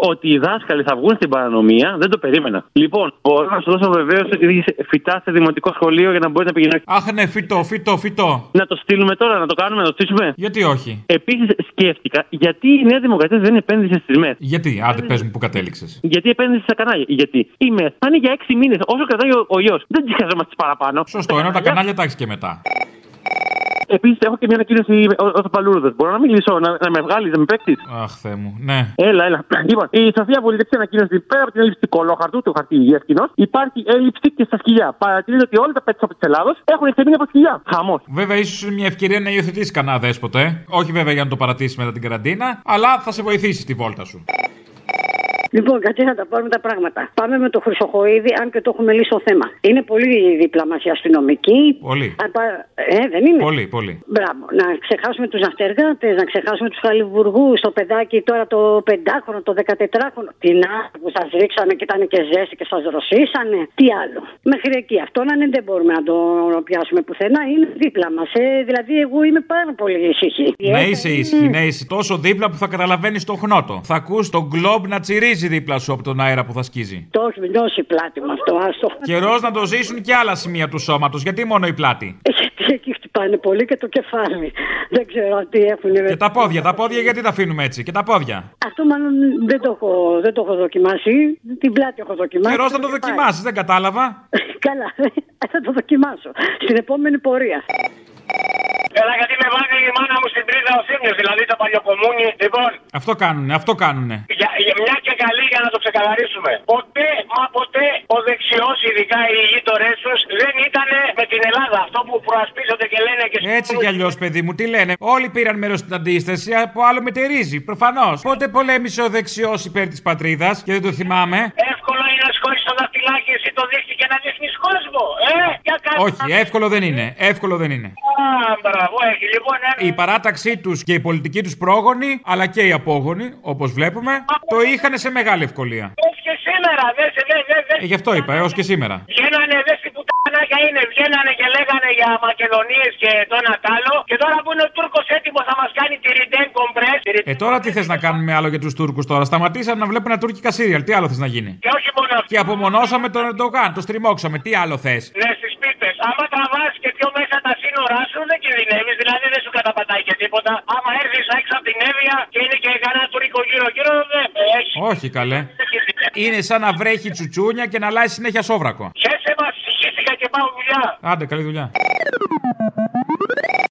Ότι οι δάσκαλοι θα βγουν στην παρανομία, δεν το περίμενα. Λοιπόν, μπορώ να σου δώσω βεβαίως ότι έχεις φυτά σε δημοτικό σχολείο για να μπορείτε να πηγαίνετε. Αχ, ναι, φυτό, φυτό, φυτό. Να το στείλουμε τώρα, να το κάνουμε, να το στήσουμε. Γιατί όχι. Επίσης, σκέφτηκα γιατί η Νέα Δημοκρατία δεν επένδυσε στις ΜΕΘ. Γιατί, άντε, πες μου που κατέληξες. Γιατί επένδυσε στα κανάλια. Γιατί η ΜΕΘ θα είναι για έξι μήνες, όσο κρατάει ο, ο ιός. Δεν τις χρειαζόμαστε παραπάνω. Σωστό, ενώ τα κανάλια τα έχεις και μετά. Επίσης, έχω και μια ανακοίνωση ω παλούρδο. Μπορώ να μιλήσω, να, να με βγάλει, να με παίξει. Αχ, Θεέ μου, ναι. Έλα, έλα. Λοιπόν, η Σοφία Βουλίδεξη ανακοίνωση πέρα από την έλλειψη κολόχαρτου, του χαρτί υγεία κοινό, υπάρχει έλλειψη και στα σκυλιά. Παρατηρείται ότι όλα τα pet shop της Ελλάδος έχουν εξαιρετικά από σκυλιά. Χαμός. Βέβαια, ίσως είναι μια ευκαιρία να υιοθετήσει κανένα δέσποτε. Όχι, βέβαια, για να το παρατήσει μετά την καραντίνα, αλλά θα σε βοηθήσει τη βόλτα σου. Λοιπόν, κάτσε να τα πάρουμε τα πράγματα. Πάμε με το Χρυσοχοίδη, αν και το έχουμε λύσει το θέμα. Είναι πολύ δίπλα μας οι αστυνομικοί. Πολύ. Απα... Ε, δεν είναι. Πολύ, πολύ. Μπράβο. Να ξεχάσουμε τους ναυτεργάτες, να ξεχάσουμε τους χαλιβουργούς, το παιδάκι τώρα το πεντάχρονο, το δεκατετράχρονο. Τι να που σας ρίξανε και ήταν και ζέστη και σας ρωσίσανε. Τι άλλο. Μέχρι εκεί. Αυτό να ναι, δεν μπορούμε να το πιάσουμε πουθενά. Είναι δίπλα μας. Ε, δηλαδή, εγώ είμαι πάρα πολύ ήσυχη. Ναι, είσαι ήσυχη. Ναι, είσαι τόσο δίπλα που θα καταλαβαίνεις το χνότο. Θα ακούς τον γκλόμπ να τσιρίζει δίπλα σου από τον αέρα που θα σκίζει. Το έχει μειώσει η πλάτη με αυτό, άστο. Καιρός να το ζήσουν και άλλα σημεία του σώματος. Γιατί μόνο η πλάτη. Γιατί εκεί χτυπάνε πολύ και το κεφάλι. Δεν ξέρω τι έχουν. Και τα πόδια, τα πόδια γιατί τα αφήνουμε έτσι. Και τα πόδια. Αυτό μάλλον δεν το έχω, δεν το έχω δοκιμάσει. Την πλάτη έχω δοκιμάσει. Καιρός να το δοκιμάσεις, δεν κατάλαβα. Καλά, θα το δοκιμάσω. Στην επόμενη πορεία. Καλά, γιατί με βάζει η μάνα μου στην Πρίζα ο Σίμιος, δηλαδή το παλιοκομμούνι. Λοιπόν. Αυτό κάνουνε, αυτό κάνουνε. Για, για μια και καλή για να το ξεκαθαρίσουμε. Ποτέ, μα ποτέ ο δεξιός, ειδικά οι γείτορές τους, δεν ήταν με την Ελλάδα. Αυτό που προασπίζονται και λένε και σήμερα. Έτσι κι αλλιώς, παιδί μου, τι λένε. Όλοι πήραν μέρος στην αντίσταση, από άλλο μετερίζει. Προφανώς. Πότε πολέμησε ο δεξιός υπέρ της πατρίδας και δεν το θυμάμαι. Εύκολο είναι να σκόσεις το δαχτυλάκι, εσύ το δείχνει και να δείχνει κόσμο. Ε, για κάτι. Όχι, εύκολο δεν είναι. Εύκολο δεν είναι. Η παράταξή τους και η πολιτική τους πρόγονοι, αλλά και οι απόγονοι, όπως βλέπουμε, το είχαν σε μεγάλη ευκολία. Έως και σήμερα, δε, δε, δε, δε. Γι' αυτό είπα, έως και σήμερα. Βγαίνανε, δε στην πουτανάκια είναι, βγαίνανε και λέγανε για Μακεδονίες και το ένα τ' άλλο. Και τώρα που είναι ο Τούρκος έτοιμος θα μας κάνει τη Ριντέν Κομπρές. Ε, τώρα τι θες να κάνουμε άλλο για τους Τούρκους τώρα. Σταματήσαμε να βλέπουμε ένα τουρκικά σύριαλ. Τι άλλο θες να γίνει. Και, όχι μόνο... και απομονώσαμε τον Ερντογάν, το στριμώξαμε. Τι άλλο θες. Ναι, στις πίτες. Άμα τραβάς και πιο μέσα τα σύνορά σου, δεν κινδυνεύεις, δηλαδή δεν σου καταπατάει και τίποτα. Άμα έρθεις έξω από την Εύβοια και είναι και κανένα τουρκικό γύρω-γύρω, δεν έχει. Όχι καλέ. Είναι σαν να βρέχει τσουτσούνια και να αλλάζει συνέχεια σόβρακο. Χέσε μας, συγχύθηκα και πάω δουλειά. Άντε, καλή δουλειά.